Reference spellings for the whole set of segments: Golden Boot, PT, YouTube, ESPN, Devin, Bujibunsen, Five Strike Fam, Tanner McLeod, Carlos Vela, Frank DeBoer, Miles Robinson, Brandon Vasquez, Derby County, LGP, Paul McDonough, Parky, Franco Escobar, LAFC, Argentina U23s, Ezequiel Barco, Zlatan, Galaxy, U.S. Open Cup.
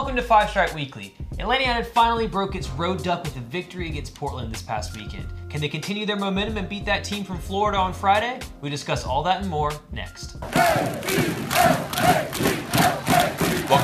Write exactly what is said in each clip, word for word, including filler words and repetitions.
welcome to Five Strike Weekly. Atlanta United finally broke its road duck with a victory against Portland this past weekend. Can they continue their momentum and beat that team from Florida on Friday? We discuss all that and more next. Welcome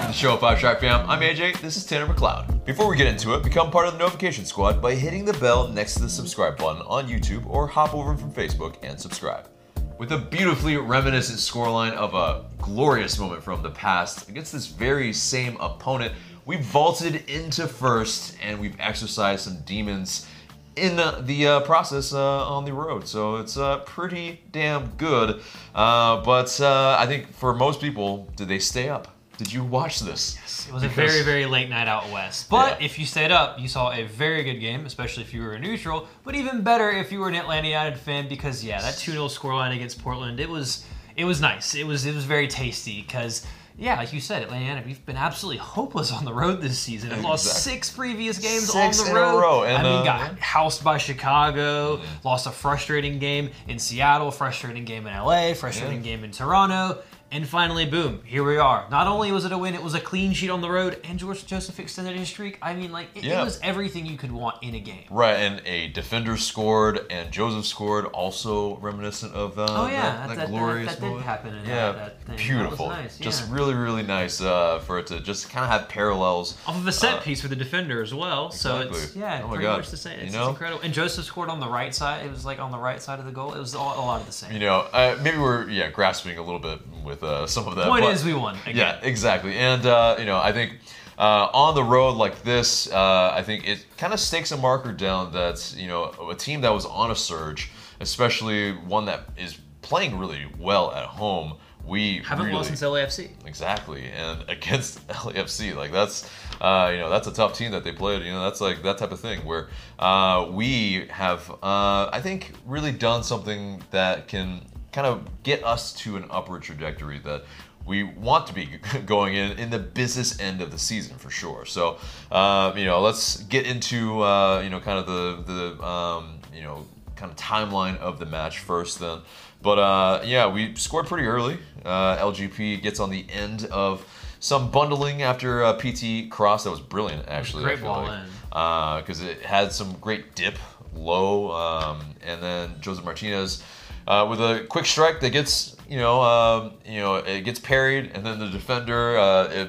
to the show, Five Strike Fam. I'm A J, this is Tanner McLeod. Before we get into it, become part of the notification squad by hitting the bell next to the subscribe button on YouTube or hop over from Facebook and subscribe. With a beautifully reminiscent scoreline of a glorious moment from the past against this very same opponent, we vaulted into first and we've exorcised some demons in the uh, process uh, on the road. So it's uh, pretty damn good. Uh, but uh, I think for most people, did they stay up? Did you watch this? Yes, it was because... a very, very late night out west. But yeah. If you stayed up, you saw a very good game, especially if you were a neutral, but even better if you were an Atlanta United fan because, yeah, that two nil scoreline against Portland, it was it was nice. It was, it was very tasty because, yeah, like you said, Atlanta United, we've been absolutely hopeless on the road this season. We've exactly. lost six previous games six on the road. In a row. And, I mean, uh, got housed by Chicago, yeah. lost a frustrating game in Seattle, frustrating game in L A, frustrating yeah. game in Toronto. And finally, boom, here we are. Not only was it a win, it was a clean sheet on the road, and George Joseph extended his streak. I mean, like, it, yeah. it was everything you could want in a game. Right, and a defender scored, and Joseph scored, also reminiscent of uh, oh, yeah, that, that, that glorious that, that moment. Did happen in yeah, that, that thing. Beautiful. That was nice, yeah. Just really, really nice uh, for it to just kind of have parallels. Off of a set uh, piece with the defender as well, exactly. so it's, yeah, oh pretty God. much the same. It's, you know? It's incredible. And Joseph scored on the right side. It was, like, on the right side of the goal. It was all, a lot of the same. You know, uh, maybe we're, yeah, grasping a little bit with Uh, some of that. Point but, is, we won. Again. Yeah, exactly. And uh, you know, I think uh, on the road like this, uh, I think it kind of stakes a marker down that, you know, a team that was on a surge, especially one that is playing really well at home. We haven't really, lost since L A F C. Exactly, and against L A F C, like that's uh, you know that's a tough team that they played. You know, that's like that type of thing where uh, we have uh, I think really done something that can kind of get us to an upward trajectory that we want to be going in in the business end of the season for sure. So, um, you know, let's get into, uh, you know, kind of the, the um, you know, kind of timeline of the match first then. But, uh, yeah, we scored pretty early. Uh, L G P gets on the end of some bundling after a P T cross. That was brilliant, actually. Great ball like. in. Because uh, it had some great dip low. Um, and then Josef Martínez, Uh, with a quick strike that gets, you know, um, you know, it gets parried, and then the defender, uh, it,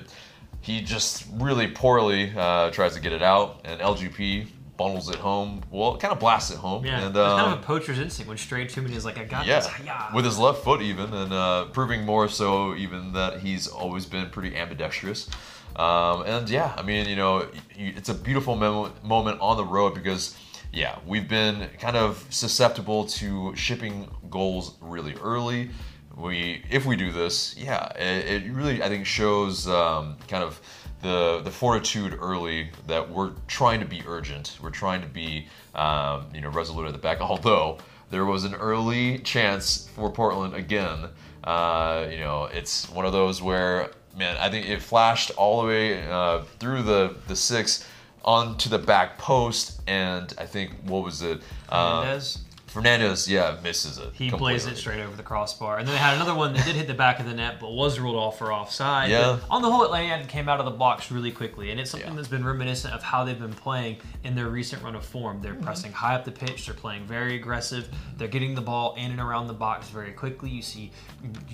he just really poorly uh, tries to get it out, and L G P bundles it home. Well, it kind of blasts it home. Yeah, and, uh, it's kind of a poacher's instinct when straight to him and he's like, I got yeah, this. Yeah, with his left foot even, and uh, proving more so even that he's always been pretty ambidextrous. Um, and yeah, I mean, you know, it's a beautiful mem- moment on the road because. Yeah, we've been kind of susceptible to shipping goals really early. We, if we do this, yeah, it, it really, I think, shows um, kind of the the fortitude early that we're trying to be urgent. We're trying to be, um, you know, resolute at the back. Although there was an early chance for Portland again. Uh, you know, it's one of those where, man, I think it flashed all the way uh, through the the six. Onto the back post, and I think, what was it? Um, Fernandez? Fernandez, yeah, misses it. He completely. Plays it straight over the crossbar. And then they had another one that did hit the back of the net, but was ruled off for offside. Yeah. But on the whole, Atlanta came out of the box really quickly, and it's something yeah. that's been reminiscent of how they've been playing in their recent run of form. They're mm-hmm. pressing high up the pitch. They're playing very aggressive. They're getting the ball in and around the box very quickly. You see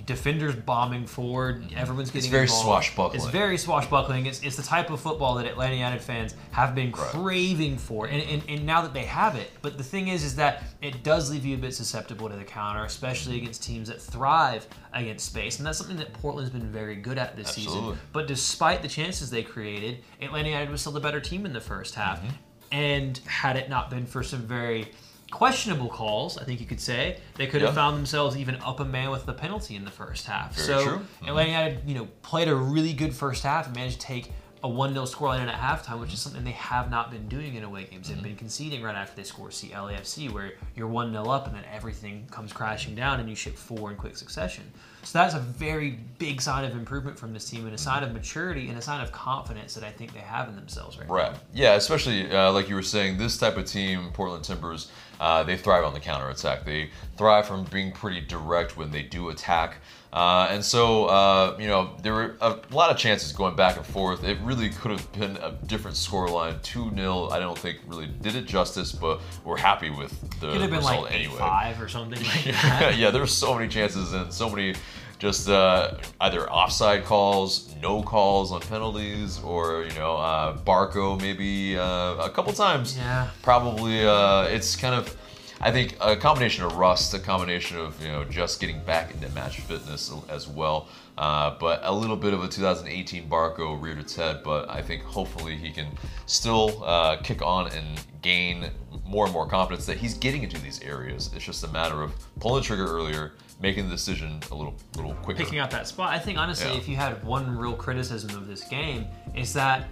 defenders bombing forward. Mm-hmm. Everyone's getting involved. It's very swashbuckling. It's very swashbuckling. It's, it's the type of football that Atlanta United fans have been right. craving for, and, and, and now that they have it. But the thing is, is that it does leave you a bit susceptible to the counter, especially against teams that thrive against space, and that's something that Portland's been very good at this Absolutely. season. But despite the chances they created, Atlanta United was still the better team in the first half, mm-hmm. and had it not been for some very questionable calls, I think you could say, they could yeah. have found themselves even up a man with the penalty in the first half. Very so true. Mm-hmm. Atlanta United, you know, played a really good first half and managed to take a one nil scoreline and at halftime, which is something they have not been doing in away games. They've been conceding right after they score. See L A F C, where you're one nil up and then everything comes crashing down and you ship four in quick succession. So that's a very big sign of improvement from this team, and a sign of maturity and a sign of confidence that I think they have in themselves right, right. now. Yeah, especially uh, like you were saying, this type of team, Portland Timbers, uh, they thrive on the counterattack. They thrive from being pretty direct when they do attack. Uh, and so, uh, you know, there were a lot of chances going back and forth. It really could have been a different scoreline. two nil, I don't think really did it justice, but we're happy with the result anyway. Could have been like anyway. eight five or something like that. Yeah, there were so many chances and so many just uh, either offside calls, no calls on penalties, or, you know, uh, Barco maybe uh, a couple times. Yeah. Probably, uh, it's kind of... I think a combination of rust, a combination of, you know, just getting back into match fitness as well, uh, but a little bit of a two thousand eighteen Barco reared its head. But I think hopefully he can still uh, kick on and gain more and more confidence that he's getting into these areas. It's just a matter of pulling the trigger earlier, making the decision a little, little quicker, picking out that spot. I think honestly, yeah. if you had one real criticism of this game, it's that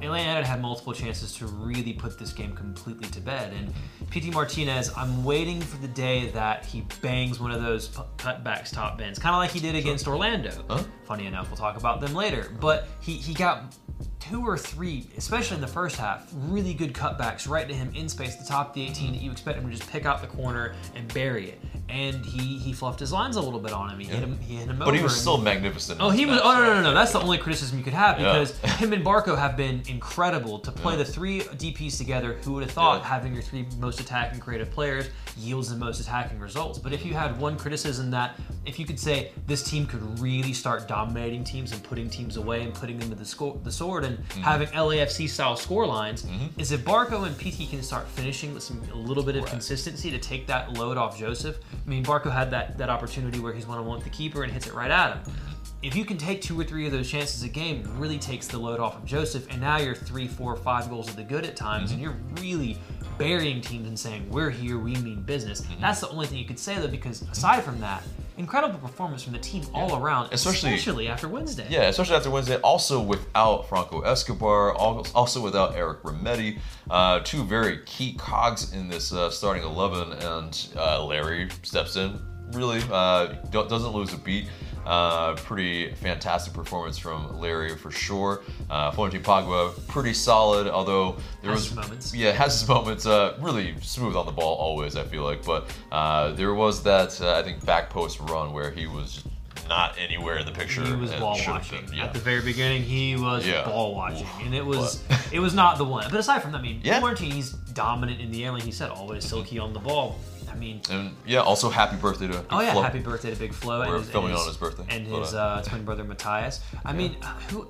Atlanta United had multiple chances to really put this game completely to bed. And Pity Martínez, I'm waiting for the day that he bangs one of those p- cutbacks top bins, kind of like he did against Orlando. Huh? Funny enough, we'll talk about them later. But he, he got two or three, especially in the first half, really good cutbacks right to him in space, the top of the eighteen, that you expect him to just pick out the corner and bury it. And he, he fluffed his lines a little bit on him. He yeah. hit him. He hit him but over. But he was still and, magnificent. Oh, he was. Oh no, no, no, no. That's the only criticism you could have, because yeah. him and Barco have been incredible to play yeah. the three D Ps together. Who would have thought yeah. having your three most attacking creative players yields the most attacking results? But if you had one criticism, that if you could say this team could really start dominating teams and putting teams away and putting them to the, sco- the sword and mm-hmm. having L A F C style score lines, mm-hmm. is if Barco and P T can start finishing with some a little bit of right. consistency to take that load off Josef. I mean, Barco had that, that opportunity where he's one-on-one with the keeper and hits it right at him. If you can take two or three of those chances a game, it really takes the load off of Josef, and now you're three, four, five goals of the good at times, mm-hmm. and you're really burying teams and saying, we're here, we mean business. Mm-hmm. That's the only thing you could say, though, because aside from that, incredible performance from the team all yeah. around, especially, especially after Wednesday. Yeah, especially after Wednesday. Also without Franco Escobar, also without Eric Remedi, uh, two very key cogs in this uh, starting eleven, and uh, Larry steps in, really uh, doesn't lose a beat. Uh, pretty fantastic performance from Larry for sure. Uh, Florentino Pogba, pretty solid, although there has was moments. Yeah, has his moments. Uh, really smooth on the ball always, I feel like. But uh, there was that uh, I think back post run where he was not anywhere in the picture. He was ball watching yeah. at the very beginning. He was yeah. ball watching, Oof, and it was but. it was not the one. But aside from that, I mean, yeah. Florentino, he's dominant in the air, like he said, always silky on the ball. I mean, and yeah, also happy birthday to Big oh yeah, Flo. Happy birthday to Big Flo. We're and his, filming and his, on his birthday, and his uh, twin brother Matthias. I yeah. mean, who?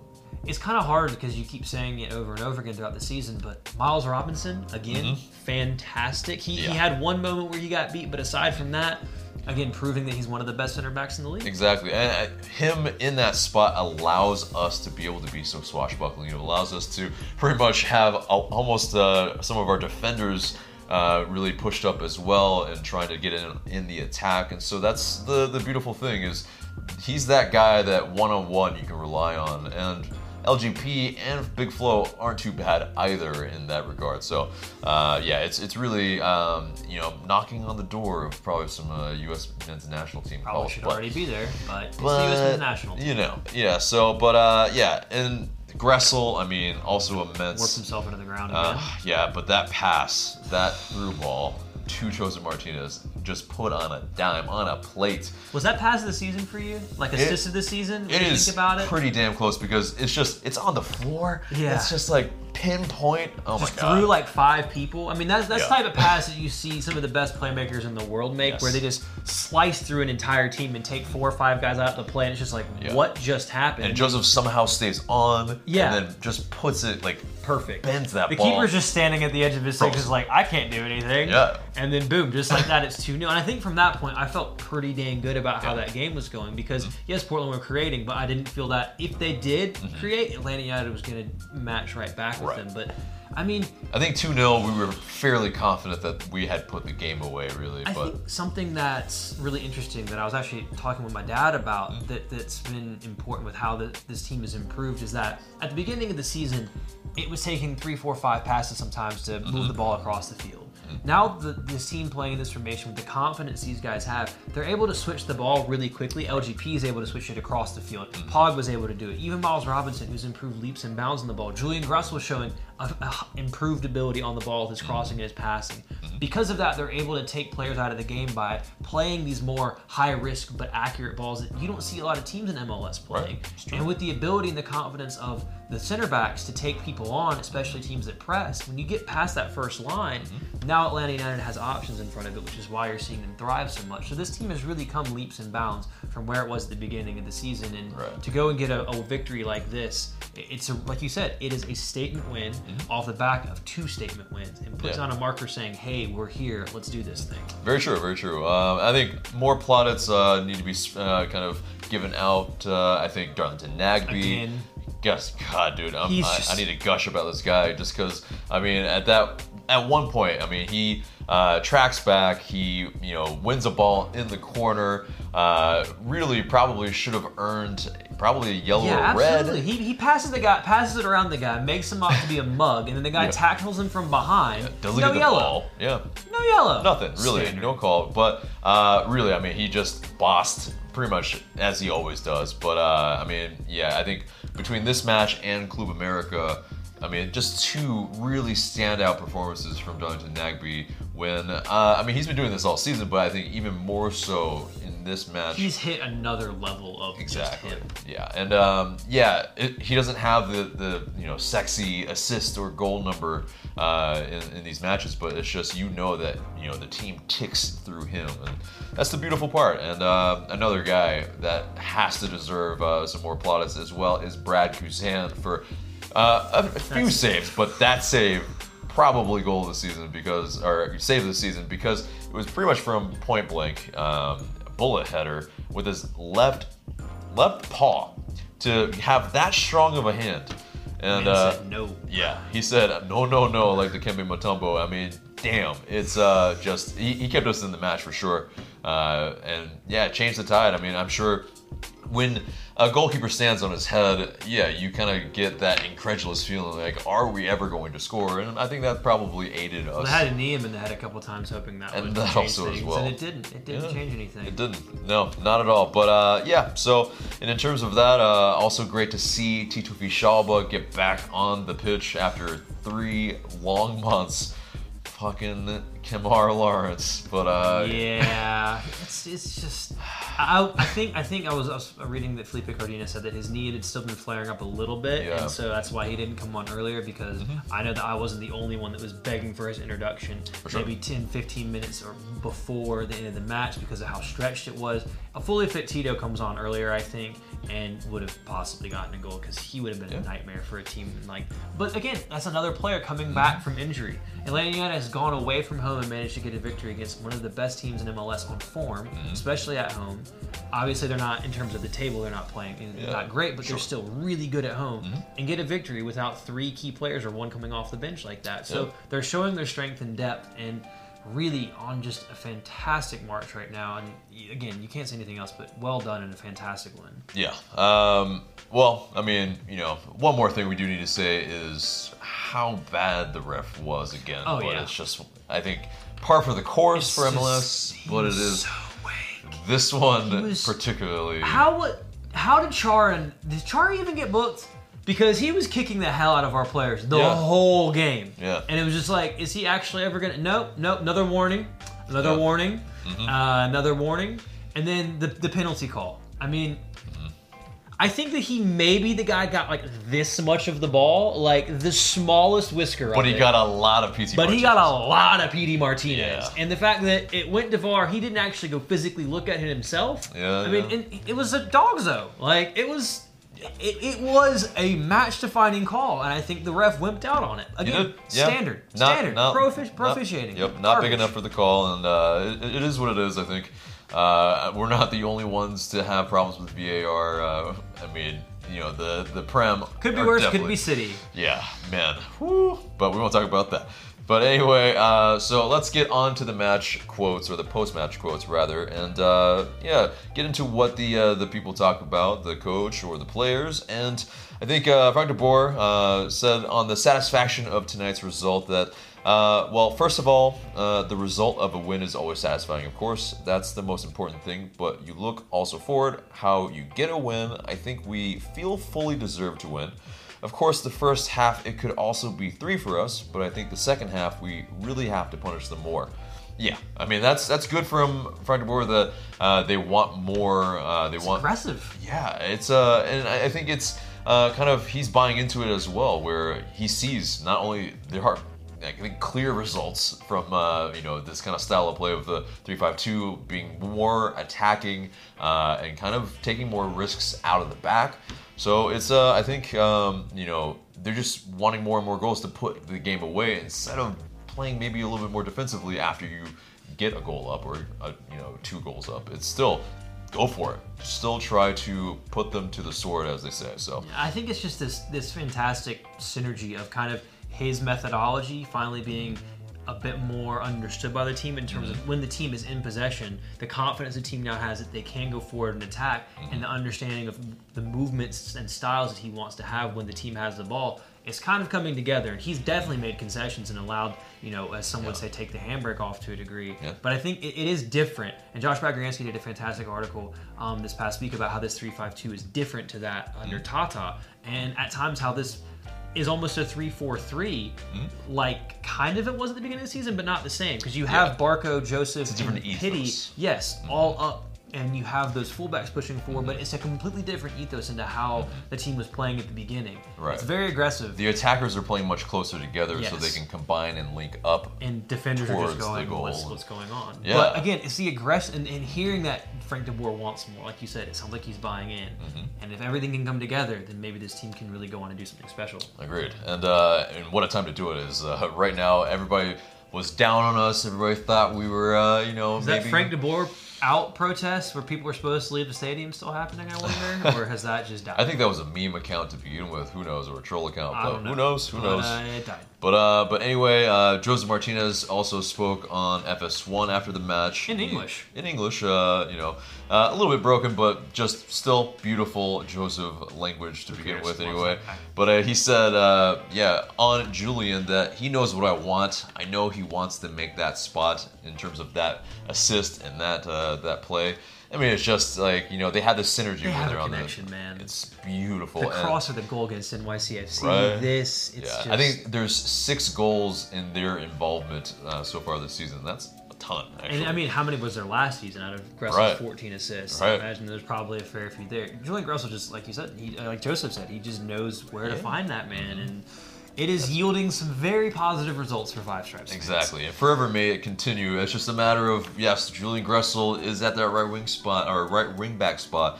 It's kind of hard because you keep saying it over and over again throughout the season. But Miles Robinson, again, mm-hmm. fantastic. He yeah. he had one moment where he got beat, but aside from that, again, proving that he's one of the best center backs in the league. Exactly, and him in that spot allows us to be able to be so swashbuckling. It allows us to pretty much have almost uh, some of our defenders. Uh, really pushed up as well and trying to get in in the attack. And so that's the, the beautiful thing is he's that guy that one-on-one you can rely on. And L G P and Big Flo aren't too bad either in that regard. So uh, yeah, it's it's really um, you know knocking on the door of probably some uh, U S men's national team. Probably college, should but, already be there, but it's but, the U S men's national team. You know, yeah, so, but uh, yeah, and Gressel, I mean, also immense. Worked himself into the ground again. Uh, yeah, but that pass, that through ball to Josef Martínez, just put on a dime, on a plate. Was that pass of the season for you? Like assist it, of the season? What it is think about it? Pretty damn close because it's just, it's on the floor. Yeah. It's just like pinpoint. Oh just my God. Just through like five people. I mean, that's that's yeah. the type of pass that you see some of the best playmakers in the world make yes. where they just slice through an entire team and take four or five guys out of the play and it's just like, yeah. what just happened? And Josef somehow stays on yeah. and then just puts it like perfect. Bends that the ball. The keeper's just standing at the edge of his six, just like, I can't do anything. Yeah. And then boom, just like that, it's two nil. And I think from that point, I felt pretty dang good about how yeah. that game was going because, mm-hmm. yes, Portland were creating, but I didn't feel that if they did mm-hmm. create, Atlanta United was going to match right back with right. them. But, I mean... I think two nil, we were fairly confident that we had put the game away, really. I but. think something that's really interesting that I was actually talking with my dad about mm-hmm. that, that's been important with how the, this team has improved is that at the beginning of the season, it was taking three, four, five passes sometimes to mm-hmm. move the ball across the field. Now the, this team playing this formation with the confidence these guys have, they're able to switch the ball really quickly. L G P is able to switch it across the field. Pog was able to do it. Even Miles Robinson, who's improved leaps and bounds on the ball. Julian Gressel was showing a, a improved ability on the ball with his crossing and his passing. Because of that, they're able to take players out of the game by playing these more high-risk but accurate balls that you don't see a lot of teams in M L S playing. Right. And with the ability and the confidence of the center backs to take people on, especially teams that press, when you get past that first line, mm-hmm. now Atlanta United has options in front of it, which is why you're seeing them thrive so much. So this team has really come leaps and bounds from where it was at the beginning of the season. And right. to go and get a, a victory like this, it's a, like you said, it is a statement win mm-hmm. off the back of two statement wins. It puts yeah. on a marker saying, hey, we're here, let's do this thing. Very true, very true. Um, I think more plaudits uh, need to be uh, kind of given out. Uh, I think Darlington Nagbe. Again. Yes, God, dude, I'm, I, I need to gush about this guy just because, I mean, at that, at one point, I mean, he uh, tracks back, he, you know, wins a ball in the corner, uh, really probably should have earned probably a yellow yeah, or red. Absolutely. He, he passes the guy, passes it around the guy, makes him out to be a mug, and then the guy yeah. tackles him from behind. Doesn't no get the yellow. Ball. Yeah. No yellow. Nothing, really, Standard. No call. But uh, really, I mean, he just bossed pretty much as he always does. But, uh, I mean, yeah, I think between this match and Club America, I mean, just two really standout performances from Darlington Nagbe when, uh, I mean, he's been doing this all season, but I think even more so in this match. He's hit another level of exactly. just him. Yeah, and um, yeah, it, he doesn't have the, the, you know, sexy assist or goal number uh, in, in these matches, but it's just, you know that, you know, the team ticks through him, and that's the beautiful part. And uh, another guy that has to deserve uh, some more plaudits as well is Brad Guzan for Uh, a few that's saves, but that save probably goal of the season because, or save of the season because it was pretty much from point blank, um, bullet header with his left left paw to have that strong of a hand. And uh, said no. Yeah, he said no, no, no, like the Kembe Mutombo. I mean, damn, it's uh, just he, he kept us in the match for sure, uh, and yeah, it changed the tide. I mean, I'm sure. When a goalkeeper stands on his head, yeah, you kind of get that incredulous feeling, like, are we ever going to score? And I think that probably aided us. Well, I had a knee him in the head a couple times, hoping that and would that change also things, as well. And it didn't. It didn't yeah, change anything. It didn't. No, not at all. But, uh, yeah, so, and in terms of that, uh, also great to see Titofi Shalba get back on the pitch after three long months. Fucking Kemar Lawrence, but uh, yeah, it's it's just I, I think I think I was, I was reading that Felipe Cardina said that his knee had still been flaring up a little bit, yeah. and so that's why he didn't come on earlier because mm-hmm. I know that I wasn't the only one that was begging for his introduction, for sure. maybe ten, fifteen minutes or before the end of the match because of how stretched it was. A fully fit Tito comes on earlier, I think, and would have possibly gotten a goal because he would have been yeah. a nightmare for a team like. But again, that's another player coming mm-hmm. back from injury. Atlanta United has gone away from home and managed to get a victory against one of the best teams in M L S on form, mm-hmm. especially at home. Obviously, they're not, in terms of the table, they're not playing yeah. not great, but sure. they're still really good at home mm-hmm. and get a victory without three key players or one coming off the bench like that. So yep. they're showing their strength and depth and really on just a fantastic march right now. And again, you can't say anything else, but well done and a fantastic win. Yeah. Um, well, I mean, you know, one more thing we do need to say is how bad the ref was again. Oh, but yeah. it's just, I think, par for the course it's for M L S, just, but it is so this one was, particularly. How how did Charin, did Charin even get booked? Because he was kicking the hell out of our players the yeah. whole game. Yeah. And it was just like, is he actually ever going to, nope, nope, another warning, another yep. warning, mm-hmm. uh, another warning, and then the, the penalty call. I mean, I think that he maybe the guy got like this much of the ball, like the smallest whisker. But he it. got a lot of P T. But Martínez. he got a lot of Pity Martínez, yeah. and the fact that it went to V A R, he didn't actually go physically look at it himself. Yeah, I yeah. mean, and it was a dog's though. Like it was, it, it was a match-defining call, and I think the ref wimped out on it again. Yeah. Standard, yeah. standard, not, not, profish, proficiating. Not, yep, not Garbage. big enough for the call, and uh, it, it is what it is. I think. Uh, we're not the only ones to have problems with V A R. Uh, I mean, you know, the, the Prem. Could be worse, could be City. Yeah, man. Woo. But we won't talk about that. But anyway, uh, so let's get on to the match quotes, or the post-match quotes, rather. And, uh, yeah, get into what the uh, the people talk about, the coach or the players. And I think uh, Frank DeBoer uh, said on the satisfaction of tonight's result that Uh, well, first of all, uh, the result of a win is always satisfying, of course. That's the most important thing, but you look also forward how you get a win. I think we feel fully deserved to win. Of course, the first half, it could also be three for us, but I think the second half, we really have to punish them more. Yeah, I mean, that's that's good from Frank DeBoer. The, uh, they want more. Uh, they it's want aggressive. Yeah, it's uh, and I think it's uh, kind of, he's buying into it as well, where he sees not only there are, I think, clear results from uh, you know, this kind of style of play of the three five two being more attacking uh, and kind of taking more risks out of the back. So it's uh, I think um, you know, they're just wanting more and more goals to put the game away instead of playing maybe a little bit more defensively after you get a goal up or a, you know, two goals up. It's still go for it. Still try to put them to the sword, as they say. So I think it's just this this fantastic synergy of kind of his methodology finally being a bit more understood by the team in terms mm-hmm. of when the team is in possession, the confidence the team now has that they can go forward and attack, mm-hmm. and the understanding of the movements and styles that he wants to have when the team has the ball. It's kind of coming together, and he's definitely made concessions and allowed, you know, as some would yeah. say, take the handbrake off to a degree. Yeah. But I think it, it is different. And Josh Bagransky did a fantastic article um, this past week about how this three five two is different to that mm-hmm. under Tata, and at times how this is almost a three four three, mm-hmm. like kind of it was at the beginning of the season, but not the same, because you have yeah. Barco, Josef, and Pity, yes, mm-hmm. all up. And you have those fullbacks pushing forward, but it's a completely different ethos into how the team was playing at the beginning. Right. It's very aggressive. The attackers are playing much closer together, yes. so they can combine and link up. And defenders are just going, what's, what's going on? Yeah. But again, it's the aggression, and, and hearing that Frank DeBoer wants more, like you said, it sounds like he's buying in. Mm-hmm. And if everything can come together, then maybe this team can really go on and do something special. Agreed. And, uh, and what a time to do it is. Uh, right now, everybody was down on us. Everybody thought we were, uh, you know, is maybe... Is that Frank DeBoer out protests where people were supposed to leave the stadium still happening, I wonder? Or has that just died? I think that was a meme account to begin with. Who knows? Or a troll account. But know. Who knows? Who but, knows? Uh, it died. But, uh, but anyway, uh, Josef Martínez also spoke on F S one after the match. In English. In English, uh, you know. Uh, a little bit broken, but just still beautiful Josef language to begin with anyway. But uh, he said, uh, yeah, on Julian, that he knows what I want. I know he wants to make that spot in terms of that assist and that uh, that play. I mean, it's just like, you know, they had the synergy. They have a connection, man. It's beautiful. The cross or the goal against N Y C F C. Right? This, it's yeah. just... I think there's six goals in their involvement uh, so far this season. That's a ton, actually. And I mean, how many was there last season out of Gressel's right. fourteen assists? Right. I imagine there's probably a fair few there. Julian Gressel just, like you said, he, like Josef said, he just knows where yeah. to find that man. Mm-hmm. And it is yielding some very positive results for Five Stripes. Exactly, and forever may it continue. It's just a matter of, yes, Julian Gressel is at that right wing spot, or right wing back spot.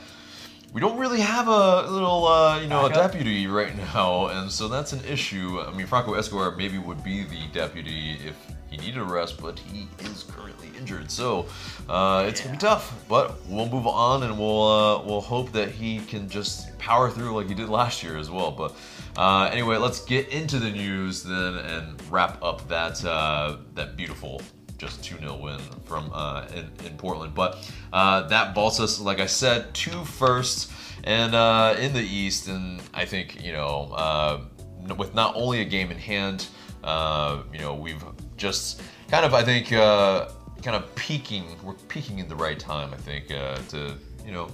We don't really have a little, uh, you know, a deputy right now, and so that's an issue. I mean, Franco Escobar maybe would be the deputy if he needed a rest, but he is currently injured, so uh, it's yeah. gonna be tough. But we'll move on, and we'll uh, we'll hope that he can just power through like he did last year as well. But uh, anyway, let's get into the news then and wrap up that uh, that beautiful just two nil win from uh, in, in Portland. But uh, that vaults us, like I said, to first and uh, in the East, and I think you know uh, with not only a game in hand. Uh, you know, we've just kind of, I think, uh, kind of peaking, we're peaking in the right time, I think, uh, to, you know,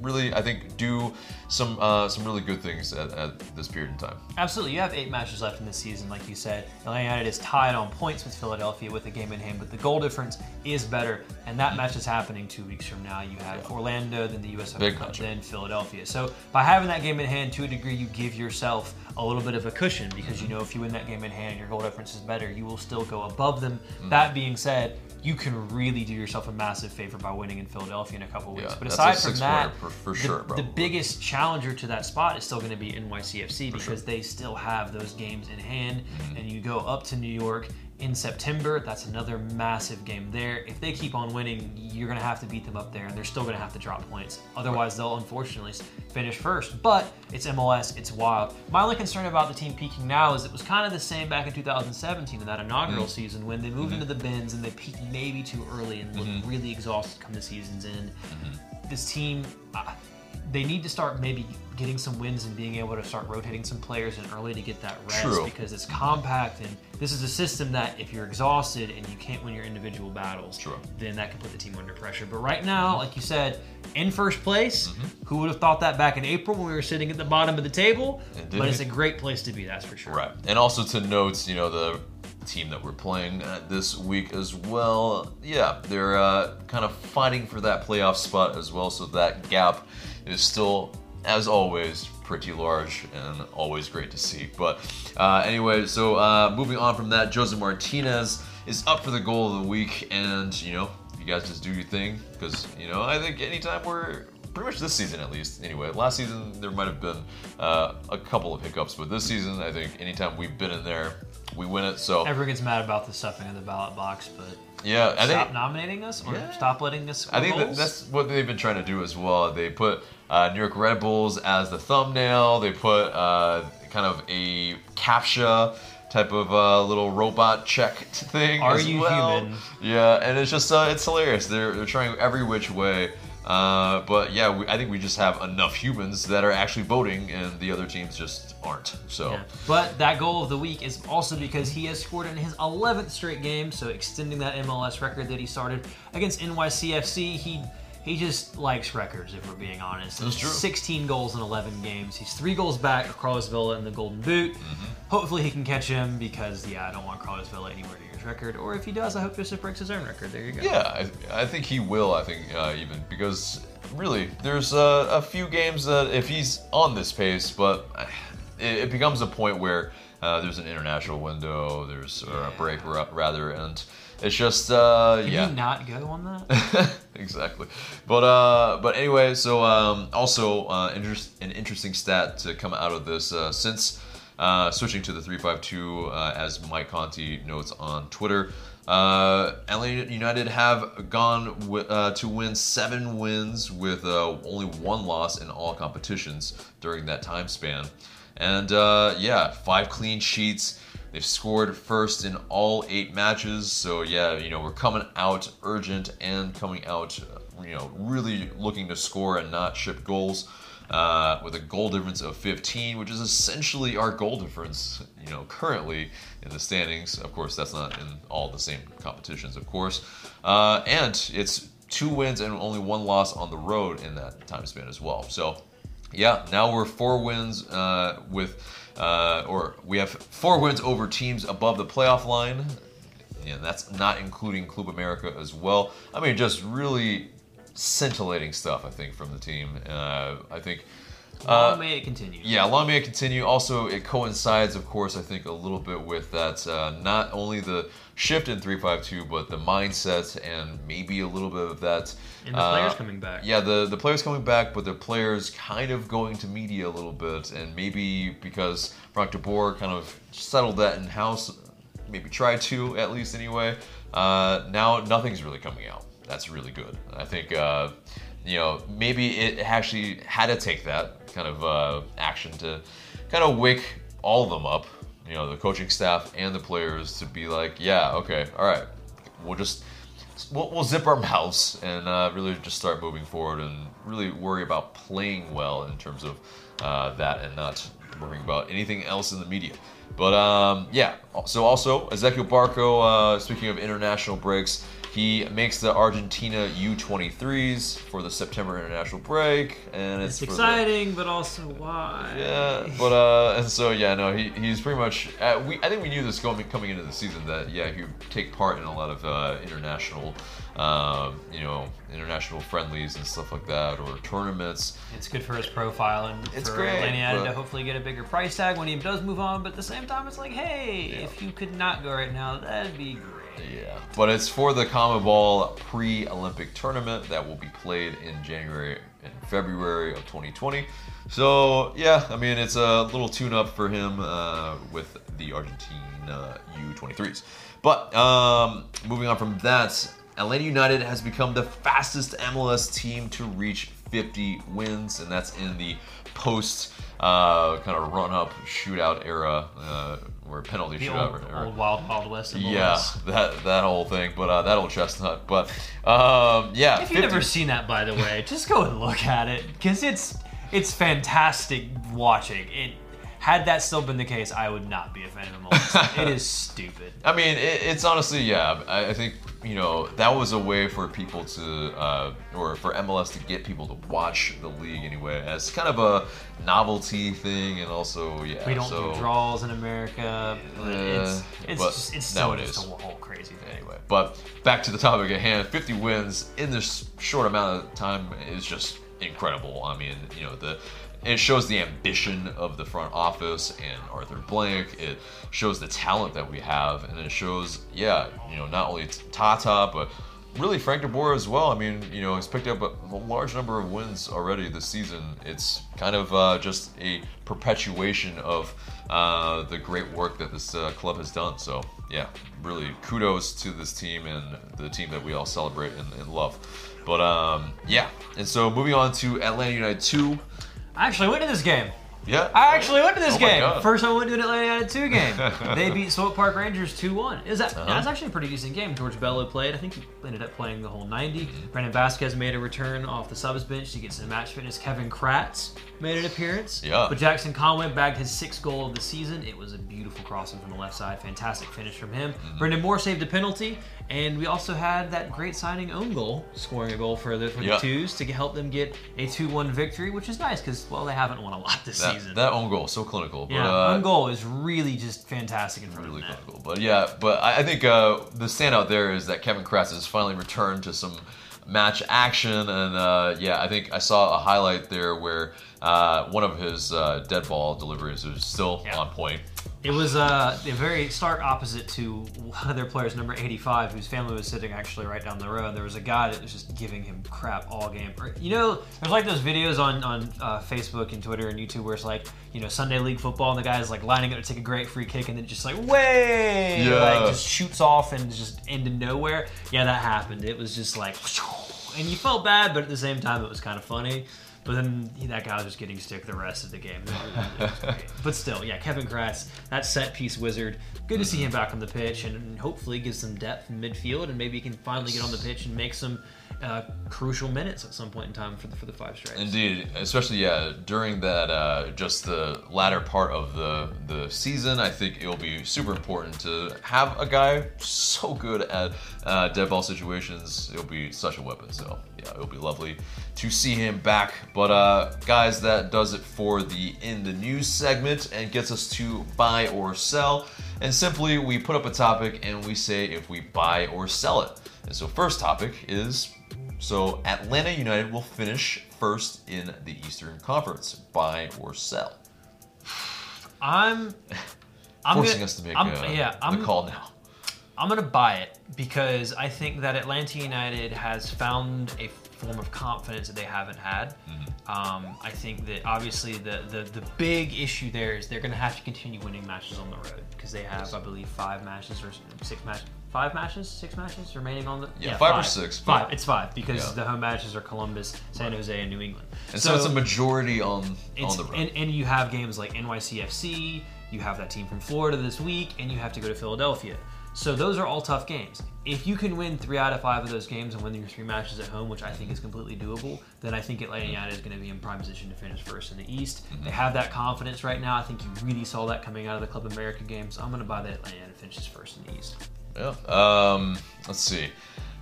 really, I think, do some uh, some really good things at, at this period in time. Absolutely. You have eight matches left in this season, like you said. Atlanta United is tied on points with Philadelphia with a game in hand, but the goal difference is better, and that match is happening two weeks from now. You have yeah. Orlando, then the U S Open Cup, then Philadelphia. So by having that game in hand, to a degree, you give yourself a little bit of a cushion, because mm-hmm. you know if you win that game in hand, your goal difference is better, you will still go above them. Mm-hmm. That being said, you can really do yourself a massive favor by winning in Philadelphia in a couple weeks. Yeah, but aside from that, for, for the, sure, the biggest challenger to that spot is still going to be N Y C F C, for because sure. they still have those games in hand. Mm-hmm. And you go up to New York in September, that's another massive game there. If they keep on winning, you're going to have to beat them up there, and they're still going to have to drop points. Otherwise, they'll unfortunately finish first. But it's M L S, it's wild. My only concern about the team peaking now is it was kind of the same back in two thousand seventeen in that inaugural mm-hmm. season when they moved mm-hmm. into the bins and they peaked maybe too early and looked mm-hmm. really exhausted come the season's end. Mm-hmm. This team, uh, they need to start maybe getting some wins and being able to start rotating some players in early to get that rest. True. Because it's compact, and this is a system that if you're exhausted and you can't win your individual battles, True. Then that can put the team under pressure. But right now, like you said, in first place, mm-hmm. who would have thought that back in April when we were sitting at the bottom of the table? It but it's a great place to be, that's for sure. Right, and also to note, you know, the team that we're playing uh, this week as well, yeah, they're uh, kind of fighting for that playoff spot as well, so that gap is still, as always, pretty large and always great to see. But uh, anyway, so uh, moving on from that, Josef Martínez is up for the goal of the week, and, you know, you guys just do your thing, because, you know, I think anytime we're, pretty much this season at least, anyway, last season there might have been uh, a couple of hiccups, but this season I think anytime we've been in there, we win it. So everyone gets mad about the stuffing in the ballot box, but yeah, I stop think, nominating us or yeah. stop letting us score I think that, that's what they've been trying to do as well. They put uh, New York Red Bulls as the thumbnail. They put uh, kind of a CAPTCHA type of uh, little robot check thing Are as you well. Human? Yeah, and it's just, uh, it's hilarious. They're, they're trying every which way. Uh, but yeah, we, I think we just have enough humans that are actually voting, and the other teams just aren't. So, yeah. But that goal of the week is also because he has scored in his eleventh straight game, so extending that M L S record that he started against N Y C F C. He he just likes records, if we're being honest. That's true. sixteen goals in eleven games. He's three goals back of Carlos Vela in the Golden Boot. Mm-hmm. Hopefully he can catch him, because yeah, I don't want Carlos Vela anywhere near record, or if he does, I hope Josef breaks his own record. There you go. Yeah, I, I think he will, I think, uh, even, because really, there's uh, a few games that if he's on this pace, but it, it becomes a point where uh, there's an international window, there's yeah. a break, rather, and it's just, uh, Can yeah. Can you not go on that? Exactly. But uh, but anyway, so um, also uh, interest, an interesting stat to come out of this, uh, since Uh, switching to the three five two, uh, as Mike Conti notes on Twitter, uh, L A United have gone w- uh, to win seven wins with uh, only one loss in all competitions during that time span. And uh, yeah, five clean sheets. They've scored first in all eight matches. So yeah, you know, we're coming out urgent and coming out, you know, really looking to score and not ship goals. Uh, with a goal difference of fifteen, which is essentially our goal difference, you know, currently in the standings. Of course, that's not in all the same competitions, of course. Uh, and it's two wins and only one loss on the road in that time span as well. So, yeah, now we're four wins uh, with, uh, or we have four wins over teams above the playoff line. Yeah, that's not including Club America as well. I mean, just really scintillating stuff, I think, from the team. Uh, I think... Uh, long may it continue. Yeah, long may it continue. Also, it coincides, of course, I think, a little bit with that, uh, not only the shift in three five two, but the mindset and maybe a little bit of that... And the uh, players coming back. Yeah, the, the players coming back, but the players kind of going to media a little bit, and maybe because Frank DeBoer kind of settled that in-house, maybe tried to, at least anyway, uh, now nothing's really coming out. That's really good. I think, uh, you know, maybe it actually had to take that kind of uh, action to kind of wake all of them up, you know, the coaching staff and the players, to be like, yeah, okay, all right, we'll just, we'll, we'll zip our mouths and uh, really just start moving forward and really worry about playing well in terms of uh, that and not worrying about anything else in the media. But um, yeah, so also Ezequiel Barco, uh, speaking of international breaks, he makes the Argentina U twenty-threes for the September international break, and it's, it's exciting, the, but also why? Yeah, but uh, and so yeah, no, he he's pretty much. Uh, we I think we knew this going coming into the season that yeah, he would take part in a lot of uh, international, uh, you know, international friendlies and stuff like that, or tournaments. It's good for his profile, and it's for great. Atlanta to hopefully get a bigger price tag when he does move on. But at the same time, it's like, hey, yeah. if you could not go right now, that'd be great. Yeah, but it's for the CONMEBOL pre-Olympic tournament that will be played in January and February of twenty twenty. So yeah, I mean, it's a little tune-up for him uh, with the Argentina U twenty-threes. But um, moving on from that, Atlanta United has become the fastest M L S team to reach fifty wins, and that's in the post uh, kind of run-up shootout era, uh, or penalty the shootout old, era. Old Wild Wild West. Yeah, West. that that whole thing, but uh, that old chestnut. But um, yeah, if you've never seen that, by the way, just go and look at it because it's it's fantastic watching it. Had that still been the case, I would not be offended at all. It is stupid. I mean, it, it's honestly, yeah. I, I think, you know, that was a way for people to, uh, or for M L S to get people to watch the league anyway, as kind of a novelty thing, and also, yeah. We don't so, do draws in America. But it's it's, but just, it's so just a whole crazy thing. Anyway, but back to the topic at hand, fifty wins in this short amount of time is just incredible. I mean, you know, the... It shows the ambition of the front office and Arthur Blank. It shows the talent that we have, and it shows, yeah, you know, not only Tata, but really Frank DeBoer as well. I mean, you know, he's picked up a, a large number of wins already this season. It's kind of uh, just a perpetuation of uh, the great work that this uh, club has done. So, yeah, really kudos to this team and the team that we all celebrate and, and love. But, um, yeah, and so moving on to Atlanta United two. I actually went to this game. Yeah. I actually went to this oh game. First time I went to an Atlanta United two game. They beat Swope Park Rangers two one. It was, uh-huh. That was actually a pretty decent game. George Bello played. I think he ended up playing the whole ninety. Mm-hmm. Brandon Vasquez made a return off the subs bench to get some match fitness. Kevin Kratz made an appearance. Yeah. But Jackson Conway bagged his sixth goal of the season. It was a beautiful crossing from the left side. Fantastic finish from him. Mm-hmm. Brendan Moore saved a penalty. And we also had that great signing own goal, scoring a goal for the, for yeah. the twos to help them get a two one victory, which is nice because, well, they haven't won a lot this that, season. That own goal, so clinical. But, yeah, uh, own goal is really just fantastic in front really of the net. Clinical. But, yeah, but I think uh, the standout there is that Kevin Kratz has finally returned to some match action. And, uh, yeah, I think I saw a highlight there where uh, one of his uh, dead ball deliveries was still yeah. on point. It was uh, a very stark opposite to one of their players, number eighty-five, whose family was sitting actually right down the road. There was a guy that was just giving him crap all game. You know, there's like those videos on, on uh, Facebook and Twitter and YouTube where it's like, you know, Sunday League football and the guy's like lining up to take a great free kick and then just like, way! Yeah. Like just shoots off and just into nowhere. Yeah, that happened. It was just like, and you felt bad, but at the same time it was kind of funny. But then that guy was just getting stick the rest of the game. But still, yeah, Kevin Kratz, that set piece wizard. Good to see him back on the pitch, and hopefully gives some depth in midfield, and maybe he can finally get on the pitch and make some uh, crucial minutes at some point in time for the for the five stripes. Indeed, especially yeah during that uh, just the latter part of the the season. I think it'll be super important to have a guy so good at uh, dead ball situations. It'll be such a weapon. So yeah, it'll be lovely to see him back. But uh, guys, that does it for the In the News segment and gets us to buy or sell. And simply, we put up a topic and we say if we buy or sell it. And so first topic is, so Atlanta United will finish first in the Eastern Conference. Buy or sell? I'm... I'm Forcing gonna, us to make I'm, uh, yeah, the I'm, call now. I'm going to buy it because I think that Atlanta United has found a form of confidence that they haven't had. Mm-hmm. Um, I think that obviously the, the, the big issue there is they're going to have to continue winning matches on the road because they have, I believe, five matches or six matches. Five matches? Six matches remaining on the... Yeah, yeah five, five or six. Five. five. It's five because yeah. the home matches are Columbus, San Jose, and New England. And so, so it's a majority on, on the road. And, and you have games like N Y C F C, you have that team from Florida this week, and you have to go to Philadelphia. So those are all tough games. If you can win three out of five of those games and win your three matches at home, which I think is completely doable, then I think Atlanta United is going to be in prime position to finish first in the East. Mm-hmm. They have that confidence right now. I think you really saw that coming out of the Club America game. So I'm going to buy that Atlanta United finishes first in the East. Yeah. Um, let's see.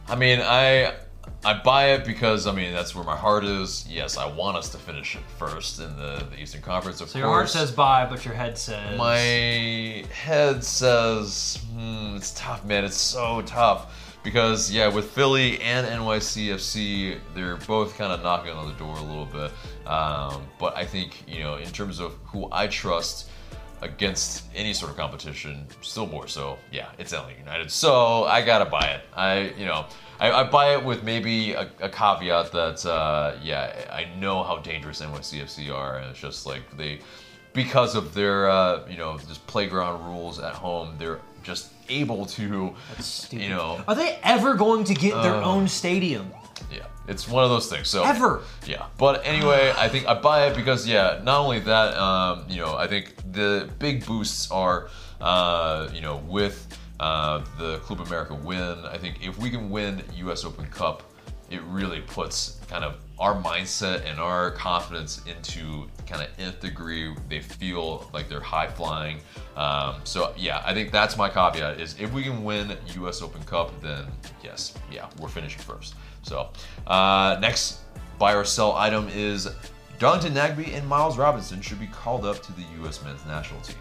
I mean, I I buy it because, I mean, that's where my heart is. Yes, I want us to finish it first in the, the Eastern Conference, of course. So your heart says buy, but your head says... My head says, hmm, it's tough, man. It's so tough. Because, yeah, with Philly and N Y C F C, they're both kind of knocking on the door a little bit. Um, but I think, you know, in terms of who I trust against any sort of competition, still more so, yeah, it's L A United. So I gotta buy it. I, you know... I, I buy it with maybe a, a caveat that, uh, yeah, I know how dangerous N Y C F C are, and it's just like they because of their, uh, you know, just playground rules at home, they're just able to, you know. Are they ever going to get their uh, own stadium? Yeah, it's one of those things. So ever. Yeah, but anyway, I think I buy it because, yeah, not only that, um, you know, I think the big boosts are, uh, you know, with uh, the Club America win. I think if we can win U S Open Cup, it really puts kind of our mindset and our confidence into kind of nth degree. They feel like they're high flying. Um, so yeah, I think that's my caveat is if we can win U S Open Cup, then yes, yeah, we're finishing first. So uh, next buy or sell item is Darlington Nagbe and Miles Robinson should be called up to the U S men's national team.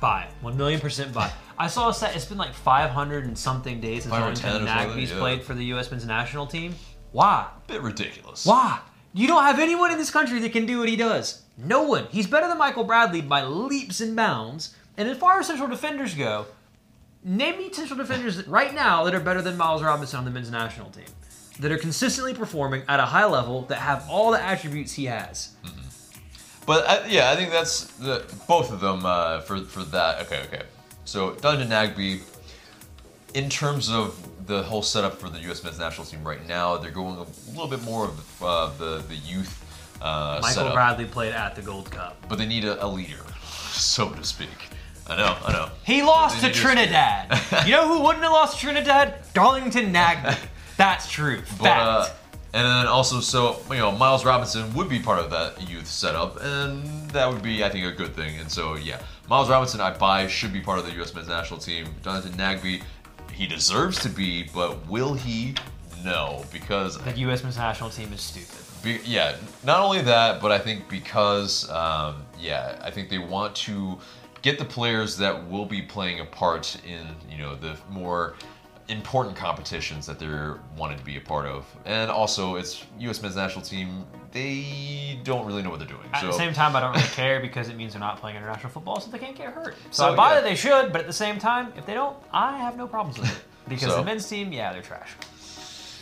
Buy, one million percent buy. I saw a set, it's been like five hundred and something days since Darlington Nagbe's yeah. played for the U S men's national team. Why? A bit ridiculous. Why? You don't have anyone in this country that can do what he does. No one. He's better than Michael Bradley by leaps and bounds. And as far as central defenders go, name me central defenders that right now that are better than Miles Robinson on the men's national team, that are consistently performing at a high level, that have all the attributes he has. Mm-hmm. But I, yeah, I think that's the, both of them uh, for for that. Okay, okay. So Darlington Nagbe, in terms of the whole setup for the U S men's national team right now, they're going a little bit more of uh, the the youth uh, Michael setup. Bradley played at the Gold Cup, but they need a, a leader, so to speak. I know, I know. He lost to Trinidad. You know who wouldn't have lost to Trinidad? Darlington Nagbe. That's true. Fact. But, uh, and then also, so you know, Miles Robinson would be part of that youth setup, and that would be, I think, a good thing. And so, yeah, Miles Robinson, I buy, should be part of the U S men's national team. Darlington Nagbe, he deserves to be, but will he? No, because the U S men's national team is stupid. Be, yeah, not only that, but I think because, um, yeah, I think they want to get the players that will be playing a part in, you know, the more important competitions that they're wanted to be a part of. And also, it's U S men's national team, they don't really know what they're doing. At so. the same time, I don't really care because it means they're not playing international football, so they can't get hurt. So, so I buy yeah. that they should, but at the same time, if they don't, I have no problems with it. Because so. the men's team, yeah, they're trash.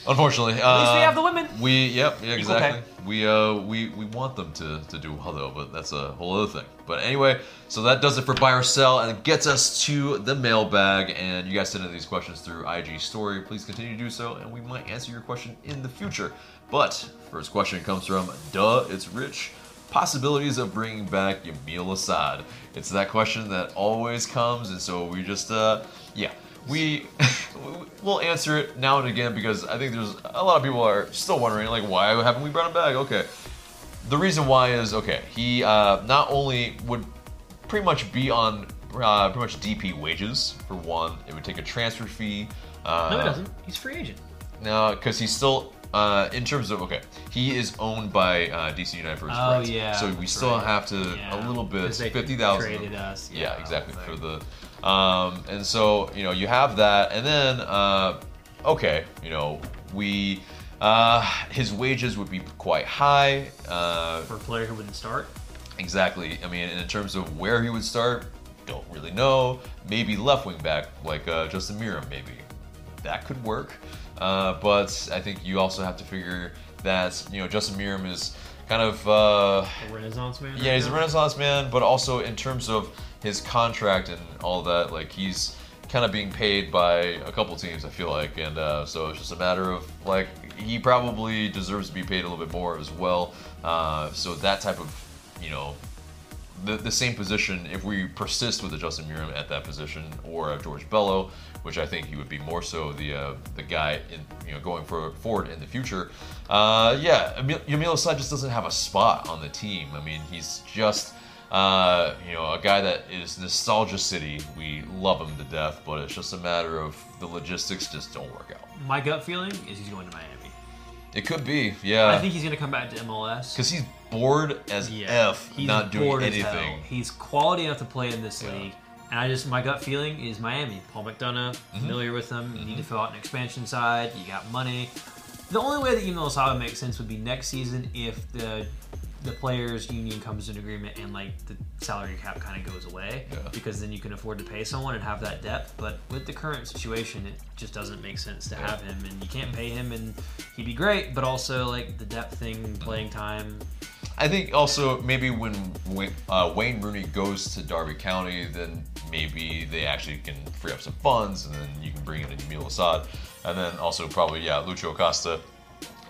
Unfortunately. At uh, least we have the women. We, yep, yeah, exactly. Okay. We, uh, we we want them to, to do well, though, but that's a whole other thing. But anyway, so that does it for buy or sell, and it gets us to the mailbag. And you guys send in these questions through I G Story. Please continue to do so, and we might answer your question in the future. But first question comes from Duh, It's Rich. Possibilities of bringing back Yamil Asad. It's that question that always comes, and so we just, uh, yeah. We will answer it now and again because I think there's a lot of people are still wondering, like, why haven't we brought him back? Okay. The reason why is, okay, he uh, not only would pretty much be on uh, pretty much D P wages, for one. It would take a transfer fee. Uh, no, he doesn't. He's free agent. No, because he's still, uh, in terms of, okay, he is owned by uh, D C United for his oh, rights. Yeah. So we still right. have to, yeah. a little bit, fifty thousand dollars. Traded us. Yeah, yeah exactly, for the... Um, and so, you know, you have that, and then, uh, okay, you know, we, uh, his wages would be quite high. Uh, For a player who wouldn't start? Exactly. I mean, in terms of where he would start, don't really know. Maybe left wing back, like uh, Justin Meram, maybe. That could work. Uh, but I think you also have to figure that, you know, Justin Meram is kind of... Uh, a Renaissance man? Yeah, right he's now. a Renaissance man, but also in terms of his contract and all that, like he's kind of being paid by a couple teams, I feel like, and uh, so it's just a matter of like he probably deserves to be paid a little bit more as well. Uh, so that type of, you know, the the same position. If we persist with a Justin Meram at that position or a George Bello, which I think he would be more so the uh, the guy in you know going for, forward in the future. Uh, yeah, Yamil Asad just doesn't have a spot on the team. I mean, he's just. Uh, you know, a guy that is nostalgia city. We love him to death, but it's just a matter of the logistics just don't work out. My gut feeling is he's going to Miami. It could be, yeah. I think he's going to come back to M L S. Because he's bored as yeah. F he's not doing anything. He's quality enough to play in this yeah. league. And I just, my gut feeling is Miami. Paul McDonough, mm-hmm. familiar with them. Mm-hmm. You need to fill out an expansion side. You got money. The only way that Yamil Asad would make sense would be next season if the... the players' union comes in agreement and like the salary cap kind of goes away yeah. because then you can afford to pay someone and have that depth. But with the current situation, it just doesn't make sense to yeah. have him, and you can't pay him, and he'd be great, but also like the depth thing, playing time. I think also maybe when uh, Wayne Rooney goes to Derby County, then maybe they actually can free up some funds, and then you can bring in a Yamil Asad. And then also probably, yeah, Lucho Acosta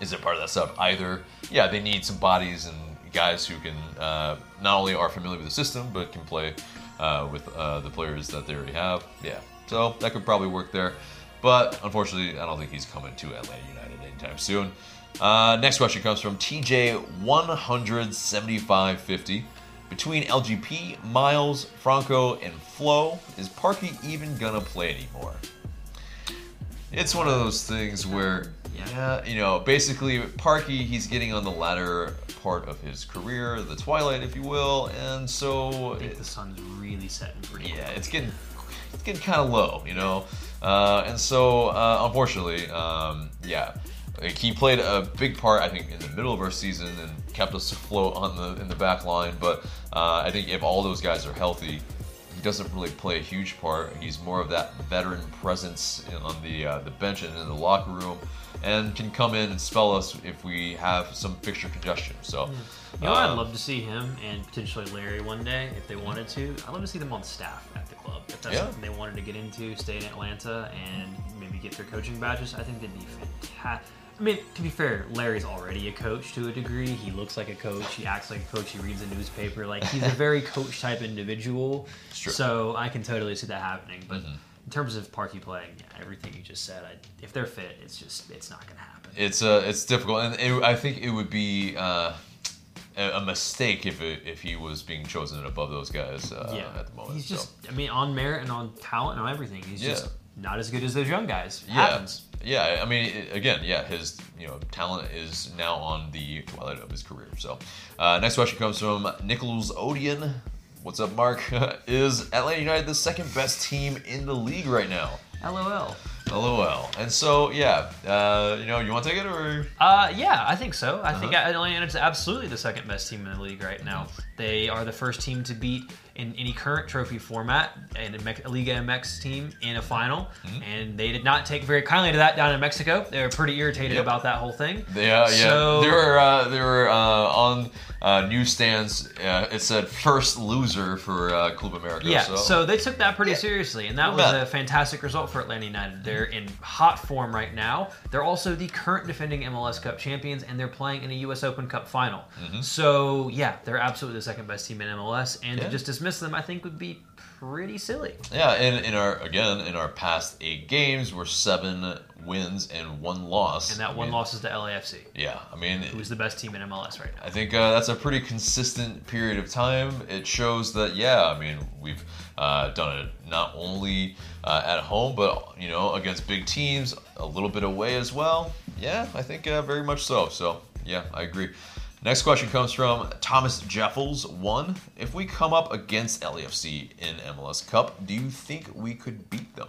isn't part of that sub either. Yeah, they need some bodies and guys who can uh, not only are familiar with the system, but can play uh, with uh, the players that they already have. Yeah, so that could probably work there. But unfortunately, I don't think he's coming to Atlanta United anytime soon. Uh, next question comes from T J one seventy-five fifty. Between L G P, Miles, Franco, and Flo, is Parky even gonna play anymore? It's one of those things where, yeah, you know, basically Parky, he's getting on the latter part of his career, the twilight, if you will, and so I think the sun's really setting pretty. Yeah, it's getting it's getting kind of low, you know, uh, and so uh, unfortunately, um, yeah. Like he played a big part, I think, in the middle of our season and kept us afloat on the in the back line. But uh, I think if all those guys are healthy, he doesn't really play a huge part. He's more of that veteran presence on the uh, the bench and in the locker room, and can come in and spell us if we have some fixture congestion. So, you know, um, I'd love to see him and potentially Larry one day if they wanted to. I'd love to see them on staff at the club if that's yeah. something they wanted to get into, stay in Atlanta, and maybe get their coaching badges. I think that'd be fantastic. I mean, to be fair, Larry's already a coach to a degree. He looks like a coach. He acts like a coach. He reads a newspaper. Like, he's a very coach-type individual. It's true. So I can totally see that happening. But mm-hmm. in terms of Parky playing, yeah, everything you just said, I, if they're fit, it's just it's not going to happen. It's uh, it's difficult. And it, I think it would be uh, a mistake if it, if he was being chosen above those guys uh, yeah. at the moment. He's just, so. I mean, on merit and on talent and on everything, he's yeah. just not as good as those young guys. It yeah. happens. Yeah, I mean, again, yeah, his you know talent is now on the twilight of his career. So, uh, next question comes from Nichols Odeon. What's up, Mark? Is Atlanta United the second best team in the league right now? LOL. LOL. And so, yeah, uh, you know, you want to take it or? Uh, yeah, I think so. I uh-huh. think Atlanta United is absolutely the second best team in the league right now. They are the first team to beat in any current trophy format and a Liga M X team in a final, mm-hmm. and they did not take very kindly to that down in Mexico. They were pretty irritated yep. about that whole thing. Yeah, so, yeah. They were uh, they were uh, on uh, newsstands. Uh, it said first loser for uh, Club America. Yeah, so, so they took that pretty yeah. seriously, and that Not was bad. a fantastic result for Atlanta United. They're in hot form right now. They're also the current defending M L S Cup champions, and they're playing in a U S Open Cup final. Mm-hmm. So yeah, they're absolutely the second best team in M L S, and yeah. to just dismiss them, I think would be pretty silly. Yeah, and in our again in our past eight games, we're seven wins and one loss, and that one I mean, loss is to L A F C. Yeah, I mean, who's the best team in M L S right now? I think uh, that's a pretty consistent period of time. It shows that, yeah, I mean, we've uh, done it not only uh, at home, but you know, against big teams, a little bit away as well. Yeah, I think uh, very much so. So yeah, I agree. Next question comes from Thomas Jeffels. One, if we come up against L A F C in M L S Cup, do you think we could beat them?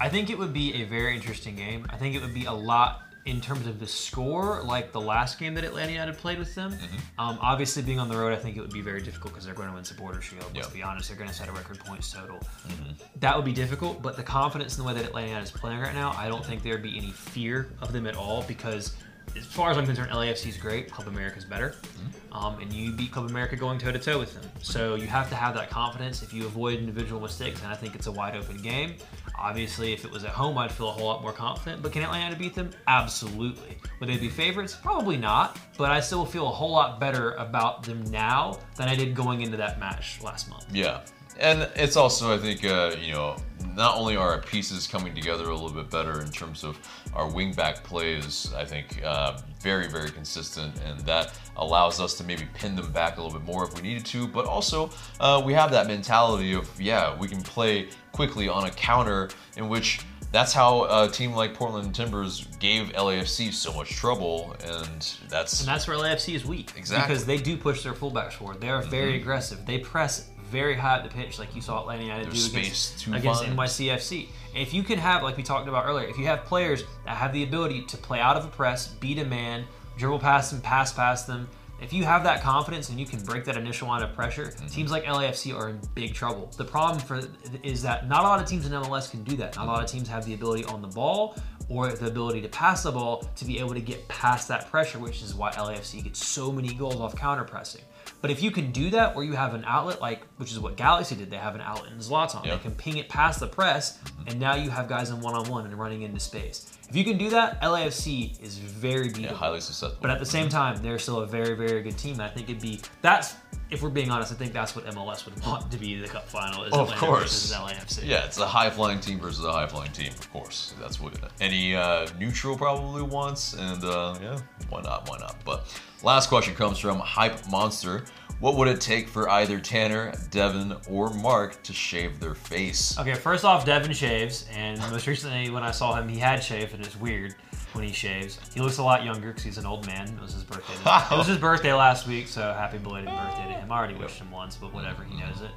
I think it would be a very interesting game. I think it would be a lot in terms of the score, like the last game that Atlanta United played with them. Mm-hmm. Um, obviously, being on the road, I think it would be very difficult because they're going to win Supporter Shield. Let's yep. be honest, they're going to set a record points total. Mm-hmm. That would be difficult, but the confidence in the way that Atlanta United is playing right now, I don't think there would be any fear of them at all because as far as I'm concerned, L A F C is great. Club America is better. Mm-hmm. Um, and you beat Club America going toe-to-toe with them. So you have to have that confidence. If you avoid individual mistakes, and I think it's a wide-open game. Obviously, if it was at home, I'd feel a whole lot more confident. But can Atlanta beat them? Absolutely. Would they be favorites? Probably not. But I still feel a whole lot better about them now than I did going into that match last month. Yeah. And it's also, I think, uh, you know, not only are our pieces coming together a little bit better in terms of our wing-back plays, I think uh, very, very consistent, and that allows us to maybe pin them back a little bit more if we needed to, but also uh, we have that mentality of, yeah, we can play quickly on a counter in which that's how a team like Portland Timbers gave L A F C so much trouble, and that's... And that's where L A F C is weak. Exactly. Because they do push their fullbacks forward. They are very mm-hmm. aggressive. They press very high at the pitch, like you saw Atlanta United do against, against N Y C F C. If you can have, like we talked about earlier, if you have players that have the ability to play out of a press, beat a man, dribble past them, pass past them, if you have that confidence and you can break that initial line of pressure, mm-hmm. teams like L A F C are in big trouble. The problem for is that not a lot of teams in M L S can do that. Not a lot of teams have the ability on the ball or the ability to pass the ball to be able to get past that pressure, which is why L A F C gets so many goals off counter-pressing. But if you can do that, or you have an outlet, like which is what Galaxy did, they have an outlet in Zlatan. Yep. They can ping it past the press, and now you have guys in one-on-one and running into space. If you can do that, L A F C is very beatable. Yeah, highly susceptible. But at the same time, they're still a very, very good team. And I think it'd be, that's, if we're being honest, I think that's what M L S would want to be the cup final. Is oh, Atlanta of course. Versus L A F C. Yeah, it's a high-flying team versus a high-flying team, of course. That's what any uh, neutral probably wants, and uh, yeah, why not, why not? But last question comes from Hype Monster. What would it take for either Tanner, Devin, or Mark to shave their face? Okay, first off, Devin shaves, and most recently when I saw him, he had shaved, and it's weird when he shaves. He looks a lot younger because he's an old man. It was his birthday. It was his birthday last week, so happy belated birthday to him. I already wished him once, but whatever, he knows it.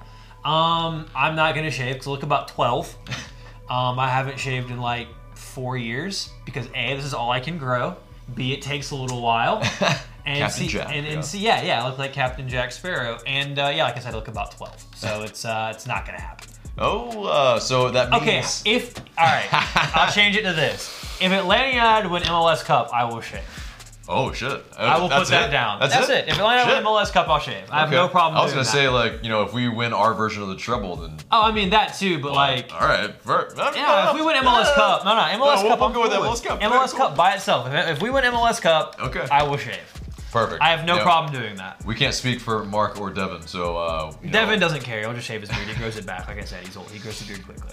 Um, I'm not gonna shave because I look about twelve. Um, I haven't shaved in like four years because A, this is all I can grow. B, it takes a little while. And Captain see, Jack, and, and yeah. see, yeah, yeah, I look like Captain Jack Sparrow, and uh, yeah, like I said, I look about twelve, so it's uh, it's not gonna happen. Oh, uh, so that means okay. If all right, I'll change it to this: if Atlanta United win M L S Cup, I will shave. Oh shit! I, I will put that it? down. That's, that's it. it. If Atlanta shit. win M L S Cup, I'll shave. I have okay. no problem. I was doing gonna that. say like you know if we win our version of the treble, then oh, I mean that too, but well, like all right, For, yeah, enough. if we win MLS yeah. Cup, no, no, MLS no, Cup, we'll, I'm we'll go cool with MLS Cup. MLS cool. Cup by itself. If, if we win M L S Cup, okay, I will shave. Perfect. I have no yep. problem doing that. We can't speak for Mark or Devin, so... Uh, Devin know. doesn't care. He'll just shave his beard. He grows it back. Like I said, he's old. He grows the beard quickly.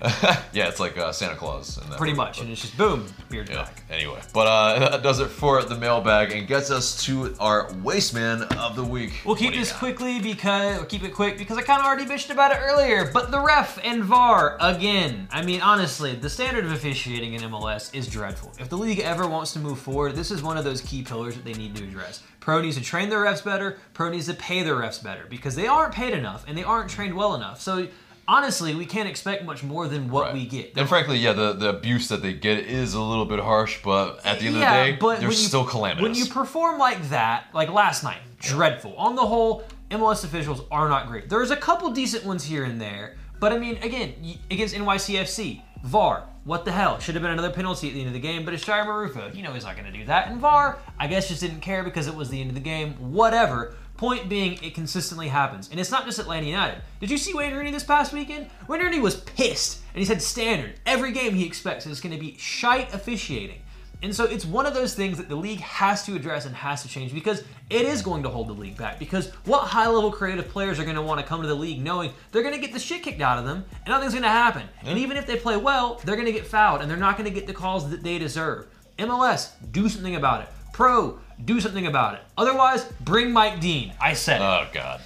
Yeah, it's like uh, Santa Claus. In that Pretty movie, much. But... And it's just, boom, beard yeah. back. Anyway, but uh, that does it for the mailbag and gets us to our waste man of the week. We'll keep this got? quickly because... We'll keep it quick because I kind of already bitched about it earlier, but the ref and V A R again. I mean, honestly, the standard of officiating in M L S is dreadful. If the league ever wants to move forward, this is one of those key pillars that they need to address. Pro needs to train their refs better. Pro needs to pay their refs better because they aren't paid enough and they aren't trained well enough. So honestly, we can't expect much more than what right. we get. They're and frankly, yeah, the, the abuse that they get is a little bit harsh, but at the end yeah, of the day, they're you, still calamitous. When you perform like that, like last night, dreadful. On the whole, M L S officials are not great. There's a couple decent ones here and there, but I mean, again, against N Y C F C, V A R. What the hell? Should have been another penalty at the end of the game, but it's Shire Marufo. You know he's not going to do that. And V A R, I guess, just didn't care because it was the end of the game. Whatever. Point being, it consistently happens. And it's not just Atlanta United. Did you see Wayne Rooney this past weekend? Wayne Rooney was pissed, and he said standard. Every game he expects is going to be shite officiating. And so it's one of those things that the league has to address and has to change because it is going to hold the league back. Because what high-level creative players are going to want to come to the league knowing they're going to get the shit kicked out of them and nothing's going to happen? Yeah. And even if they play well, they're going to get fouled and they're not going to get the calls that they deserve. M L S, do something about it. Pro, do something about it. Otherwise, bring Mike Dean. I said it. Oh, God.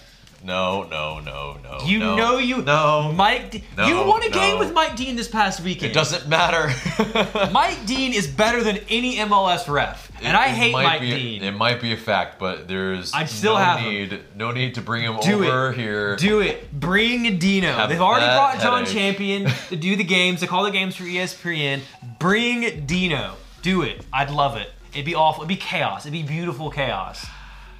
No, no, no, no. You no, know you. No. Mike. De- no, you won a no. game with Mike Dean this past weekend. It doesn't matter. Mike Dean is better than any M L S ref. And it, I hate Mike be, Dean. It might be a fact, but there's I still no have need him. no need to bring him do over it. here. Do it. Bring Dino. Have They've already brought John headache. Champion to do the games, to call the games for E S P N. Bring Dino. Do it. I'd love it. It'd be awful. It'd be chaos. It'd be beautiful chaos.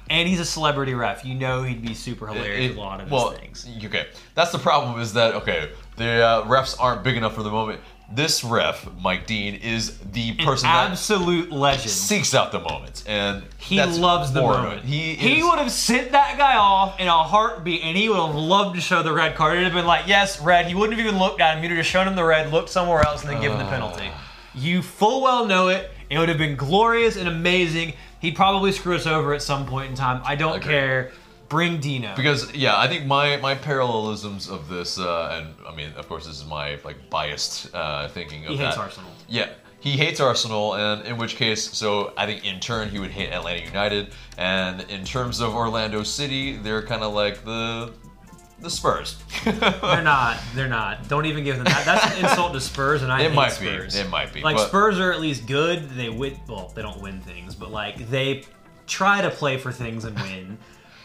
And he's a celebrity ref. You know he'd be super hilarious at a lot of well, his things. Okay, that's the problem is that, okay, the uh, refs aren't big enough for the moment. This ref, Mike Dean, is the person An absolute that legend. seeks out the moments. And he that's loves the moment. He, he would have sent that guy off in a heartbeat, and he would have loved to show the red card. It would have been like, yes, red. He wouldn't have even looked at him. He would have shown him the red, looked somewhere else, and then uh, given the penalty. You full well know it. It would have been glorious and amazing. He'd probably screw us over at some point in time. I don't okay. care. Bring Dino. Because, yeah, I think my, my parallelisms of this, uh, and I mean, of course, this is my like biased uh, thinking of he that. He hates Arsenal. Yeah, he hates Arsenal, and in which case, so I think in turn he would hate Atlanta United. And in terms of Orlando City, they're kind of like the... The Spurs. They're not. They're not. Don't even give them that. That's an insult to Spurs, and I it hate might Spurs. Be. It might be. Like, but... Spurs are at least good. They win. Well, they don't win things, but, like, they try to play for things and win.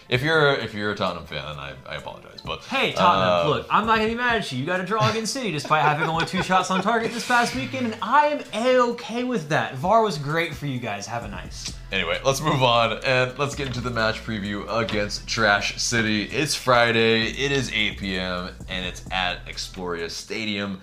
If you're if you're a Tottenham fan, I, I apologize, but hey, Tottenham, uh, look, I'm not gonna be mad at you. You got to draw against City despite having only two shots on target this past weekend, and I am a-okay with that. V A R was great for you guys. Have a nice. Anyway, let's move on and let's get into the match preview against Trash City. It's Friday. It is eight p.m. and it's at Exploria Stadium.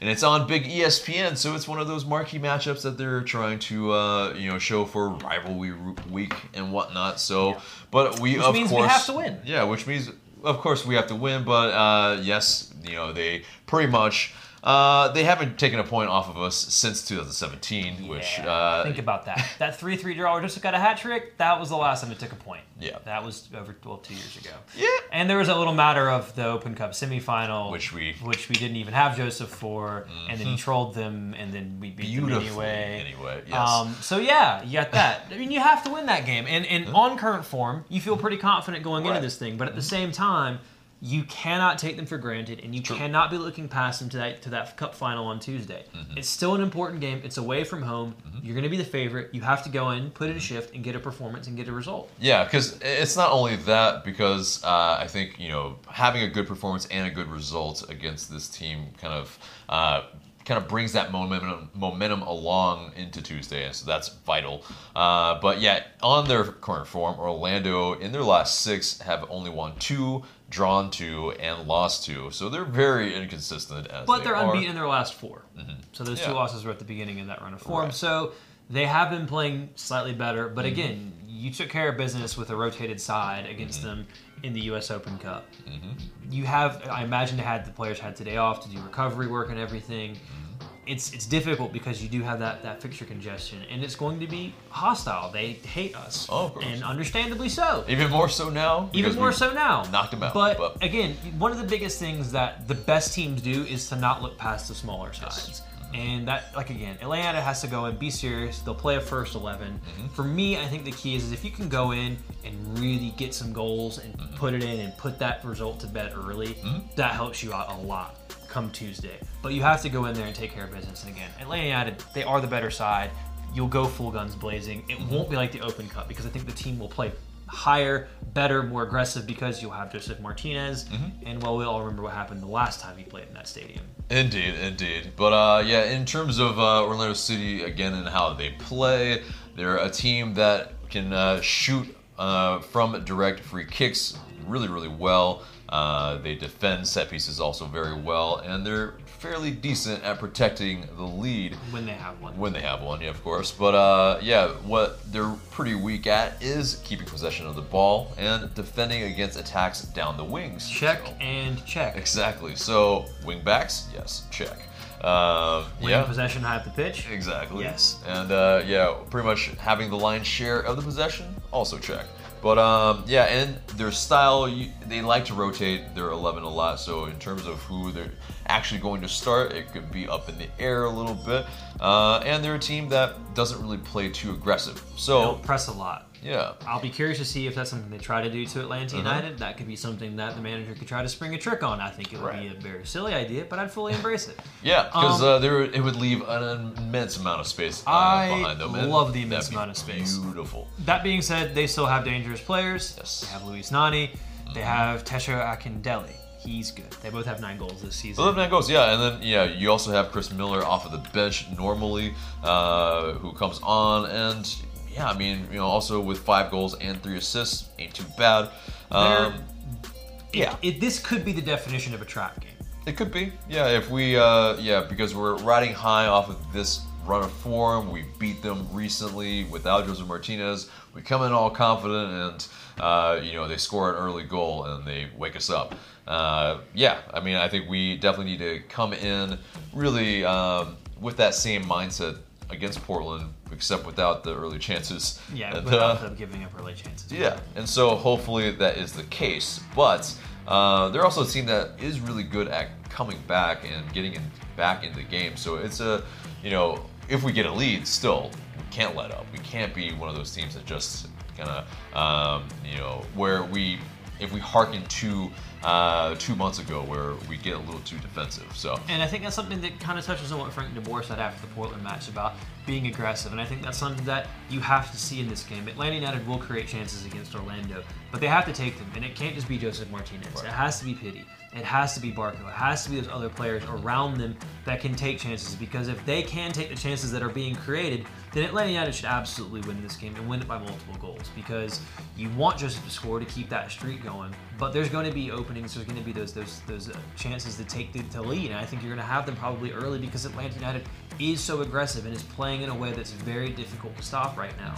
And it's on big E S P N, so it's one of those marquee matchups that they're trying to, uh, you know, show for rivalry week and whatnot. So, yeah. but we which of means course we have to win. Yeah, which means of course we have to win. But uh, yes, you know, they pretty much uh, they haven't taken a point off of us since twenty seventeen. Yeah. Which uh, think about that. That three three draw, we just got a hat trick. That was the last time it took a point. Yeah, that was over well two years ago. Yeah, and there was a little matter of the Open Cup semifinal, which we which we didn't even have Josef for, mm-hmm. and then he trolled them, and then we beat them anyway. Anyway, yes. Um, so yeah, you got that. I mean, you have to win that game, and and mm-hmm. on current form, you feel pretty confident going right. into this thing. But at mm-hmm. the same time, you cannot take them for granted, and you True. cannot be looking past them to that to that cup final on Tuesday. Mm-hmm. It's still an important game. It's away from home. Mm-hmm. You're going to be the favorite. You have to go in, put in a shift, and get a performance and get a result. Yeah, because it's not only that. Because uh, I think you know having a good performance and a good result against this team kind of uh, kind of brings that momentum momentum along into Tuesday, and so that's vital. Uh, but yeah, on their current form, Orlando in their last six have only won two, drawn to, and lost to. So they're very inconsistent as But they they're are. unbeaten in their last four. Mm-hmm. So those yeah. two losses were at the beginning of that run of form. Right. So they have been playing slightly better. But mm-hmm. again, you took care of business with a rotated side against mm-hmm. them in the U S Open Cup. Mm-hmm. You have, I imagine, had the players had today off to do recovery work and everything. Mm-hmm. It's it's difficult because you do have that, that fixture congestion, and it's going to be hostile. They hate us, oh, of course. and understandably so. Even more so now. Even more so now. Knocked them out. But, but again, one of the biggest things that the best teams do is to not look past the smaller sides. Yes. And that, like again, Atlanta has to go and be serious. They'll play a first eleven. Mm-hmm. For me, I think the key is, is if you can go in and really get some goals and mm-hmm. put it in and put that result to bed early, mm-hmm. that helps you out a lot come Tuesday. But you have to go in there and take care of business. And again, Atlanta United, they are the better side. You'll go full guns blazing. It mm-hmm. won't be like the Open Cup because I think the team will play higher, better, more aggressive because you'll have Josef Martínez, mm-hmm. and well, we all remember what happened the last time he played in that stadium. Indeed, indeed. But uh, yeah, in terms of uh, Orlando City again and how they play, they're a team that can uh, shoot uh, from direct free kicks really, really well. Uh, they defend set pieces also very well, and they're fairly decent at protecting the lead. When they have one. When they have one, yeah, of course. But uh, yeah, what they're pretty weak at is keeping possession of the ball and defending against attacks down the wings. Check so. and check. Exactly. So wing backs, yes, check. Uh, Winning yeah. possession high up the pitch. Exactly. Yes. And uh, yeah, pretty much having the lion's share of the possession, also check. But um, yeah, and their style, you, they like to rotate their eleven a lot. So in terms of who they're actually going to start, it could be up in the air a little bit. Uh, and they're a team that doesn't really play too aggressive. So they don't press a lot. Yeah. I'll be curious to see if that's something they try to do to Atlanta United. Uh-huh. That could be something that the manager could try to spring a trick on. I think it would right. be a very silly idea, but I'd fully embrace it. yeah, because um, uh, there it would leave an immense amount of space uh, I behind them. I love the immense amount of space. Beautiful. That being said, they still have dangerous players. Yes. They have Luis Nani. Mm-hmm. They have Tesho Akindele. He's good. They both have nine goals this season. They both have nine goals, yeah. And then, yeah, you also have Chris Miller off of the bench normally, uh, who comes on and... Yeah, I mean, you know, also with five goals and three assists, ain't too bad. Um, it, yeah, it, this could be the definition of a trap game. It could be, yeah. If we, uh, yeah, because we're riding high off of this run of form, we beat them recently without Josef Martínez. We come in all confident, and uh, you know, they score an early goal and they wake us up. Uh, yeah, I mean, I think we definitely need to come in really um, with that same mindset against Portland, except without the early chances. Yeah, and, without uh, them giving up early chances. Yeah, and so hopefully that is the case. But uh, they're also a team that is really good at coming back and getting in, back into the game. So it's a, you know, if we get a lead, still, we can't let up. We can't be one of those teams that just kind of, um, you know, where we, if we hearken to uh, two months ago where we get a little too defensive. So, and I think that's something that kind of touches on what Frank DeBoer said after the Portland match about being aggressive, and I think that's something that you have to see in this game. Atlanta United will create chances against Orlando, but they have to take them, and it can't just be Josef Martínez. Right. It has to be Pity. It has to be Barco. It has to be those other players around them that can take chances, because if they can take the chances that are being created, then Atlanta United should absolutely win this game and win it by multiple goals, because you want Josef to score to keep that streak going. But there's going to be openings. There's going to be those those those uh, chances to take the to lead, and I think you're going to have them probably early because Atlanta United is so aggressive and is playing in a way that's very difficult to stop right now.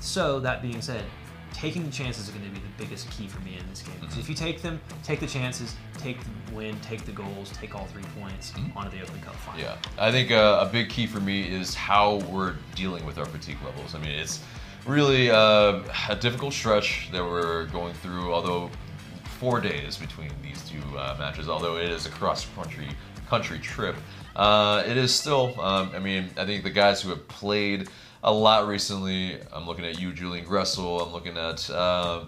So that being said, taking the chances is going to be the biggest key for me in this game. Mm-hmm. If you take them, take the chances, take the win, take the goals, take all three points mm-hmm. onto the Open Cup final. Yeah, I think uh, a big key for me is how we're dealing with our fatigue levels. I mean, it's really uh, a difficult stretch that we're going through, although four days between these two uh, matches, although it is a cross-country country trip. Uh, it is still, um, I mean, I think the guys who have played a lot recently, I'm looking at you, Julian Gressel, I'm looking at, uh,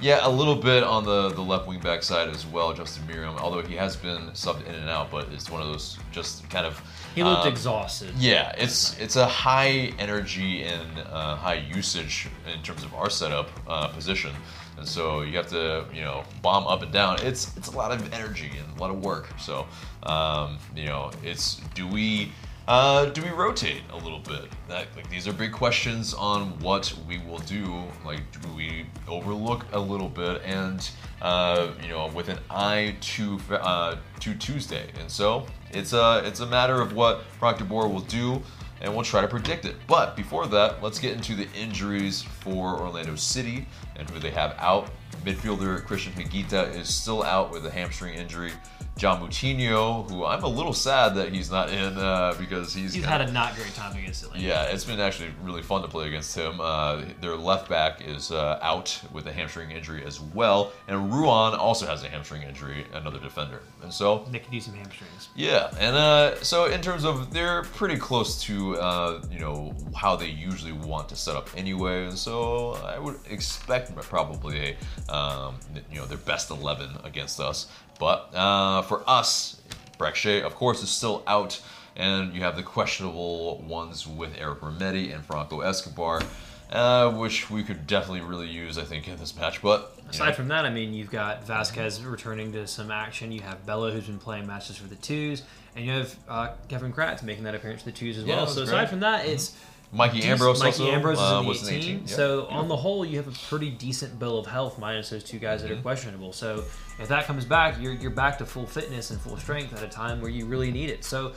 yeah, a little bit on the, the left wing back side as well, Justin Meram, although he has been subbed in and out, but it's one of those just kind of... He looked um, exhausted. Yeah, it's it's a high energy and uh, high usage in terms of our setup uh, position. And so you have to, you know, bomb up and down. It's it's a lot of energy and a lot of work. So, um, you know, it's do we uh, do we rotate a little bit? That, like, these are big questions on what we will do. Like, do we overlook a little bit and uh, you know, with an eye to uh, to Tuesday? And so it's a it's a matter of what Frank DeBoer will do, and we'll try to predict it. But before that, let's get into the injuries for Orlando City and who they have out. Midfielder Christian Higuita is still out with a hamstring injury. John Moutinho, who I'm a little sad that he's not in uh, because he's... He's kinda, had a not great time against Atlanta. Yeah, it's been actually really fun to play against him. Uh, their left back is uh, out with a hamstring injury as well. And Ruan also has a hamstring injury, another defender. And so... They could use some hamstrings. Yeah, and uh, so in terms of... They're pretty close to, uh, you know, how they usually want to set up anyway. And so I would expect probably a, um, you know, their best eleven against us. But uh, for us, Breck Shea, of course, is still out. And you have the questionable ones with Eric Remedi and Franco Escobar, uh, which we could definitely really use, I think, in this match. But aside know. from that, I mean, you've got Vasquez returning to some action. You have Bella, who's been playing matches for the twos. And you have uh, Kevin Kratz making that appearance for the twos as yeah, well. So aside great. from that, mm-hmm. it's... Mikey Ambrose Mikey also Ambrose is uh, was in the eighteen. Yep. So on the whole, you have a pretty decent bill of health minus those two guys mm-hmm. that are questionable. So if that comes back, you're you're back to full fitness and full strength at a time where you really need it. So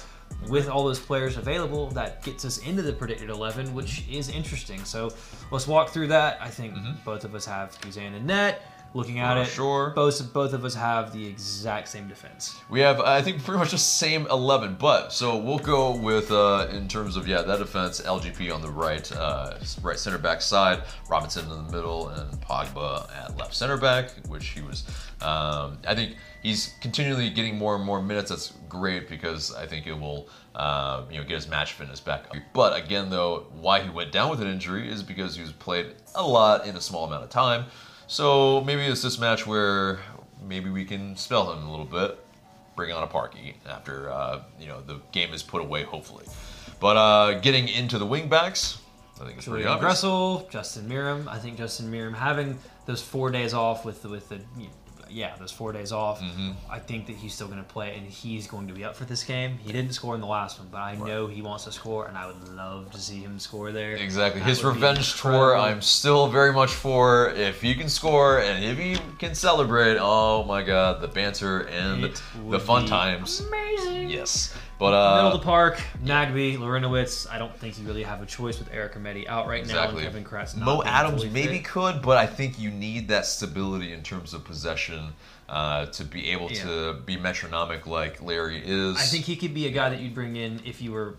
with all those players available, that gets us into the predicted eleven, which is interesting. So let's walk through that. I think mm-hmm. both of us have Guzan and Net. Looking at it, sure. both both of us have the exact same defense. We have, I think, pretty much the same eleven, but so we'll go with uh, in terms of yeah that defense, L G P on the right, uh, right center back side, Robinson in the middle, and Pogba at left center back, which he was. Um, I think he's continually getting more and more minutes. That's great because I think it will. Uh, you know, get his match fitness back up. But again, though, why he went down with an injury is because he was played a lot in a small amount of time. So maybe it's this match where maybe we can spell him a little bit, bring on a Parky after uh, you know the game is put away, hopefully. But uh, getting into the wing backs, I think it's pretty Julian obvious. Gressel, Justin Meram. I think Justin Meram having those four days off with the, with the yeah those four days off. Mm-hmm. I think that he's still going to play and he's going to be up for this game. He didn't score in the last one, but I right. know he wants to score, and I would love to see him score there. Exactly, that his revenge tour. I'm still very much for if he can score and if he can celebrate. Oh my God, the banter and it the fun times. Amazing. Yes, but uh, middle of the park, Nagbe, Larinowitz. I don't think you really have a choice with Eric Remedi out right exactly. now. And Kevin Kratz. Mo Adams really maybe fit. could, but I think you need that stability in terms of possession. Uh, to be able yeah. to be metronomic like Larry is. I think he could be a guy that you'd bring in if you were,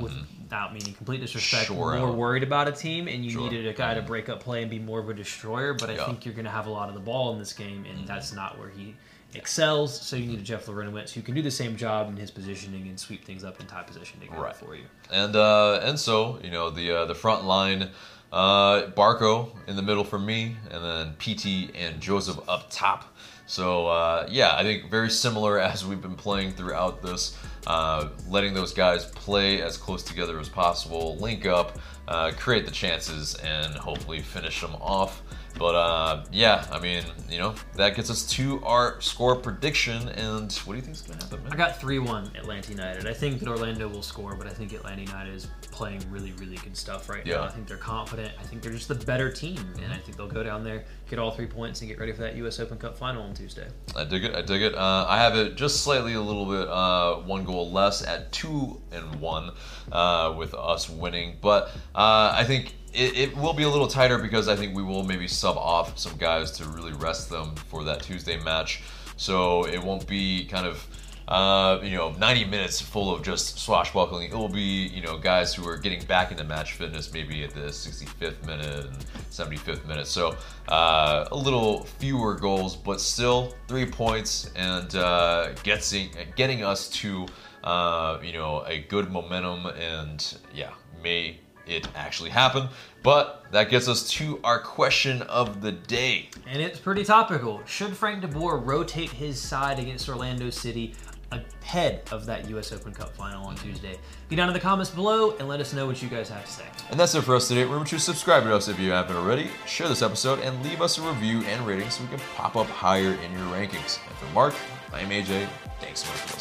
without mm-hmm. meaning complete disrespect, sure more out. worried about a team and you sure. needed a guy mm-hmm. to break up play and be more of a destroyer. But I yeah. think you're going to have a lot of the ball in this game, and mm-hmm. that's not where he excels. So you need a Jeff Larinowitz who can do the same job in his positioning and sweep things up in tie position to go right. for you. And uh, and so, you know, the uh, the front line... Uh, Barco in the middle for me, and then P T and Josef up top. So, uh, yeah, I think very similar as we've been playing throughout this, uh, letting those guys play as close together as possible, link up, uh, create the chances, and hopefully finish them off. But uh, yeah, I mean, you know, that gets us to our score prediction. And what do you think is going to happen, man? I got three one Atlanta United. I think that Orlando will score, but I think Atlanta United is playing really, really good stuff right yeah. now. I think they're confident. I think they're just the better team. And I think they'll go down there, get all three points, and get ready for that U S Open Cup final on Tuesday. I dig it. I dig it. Uh, I have it just slightly a little bit uh, one goal less at two and one uh, with us winning. But uh, I think... It, it will be a little tighter because I think we will maybe sub off some guys to really rest them for that Tuesday match. So it won't be kind of, uh, you know, ninety minutes full of just swashbuckling. It will be, you know, guys who are getting back into match fitness maybe at the sixty-fifth minute and seventy-fifth minute. So uh, a little fewer goals, but still three points and uh, getting, getting us to, uh, you know, a good momentum and, yeah, may... it actually happened. But that gets us to our question of the day. And it's pretty topical. Should Frank DeBoer rotate his side against Orlando City ahead of that U S Open Cup final on Tuesday? Be down in the comments below and let us know what you guys have to say. And that's it for us today. Remember to subscribe to us if you haven't already, share this episode, and leave us a review and rating so we can pop up higher in your rankings. And for Mark, I'm A J. Thanks so much for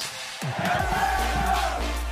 listening.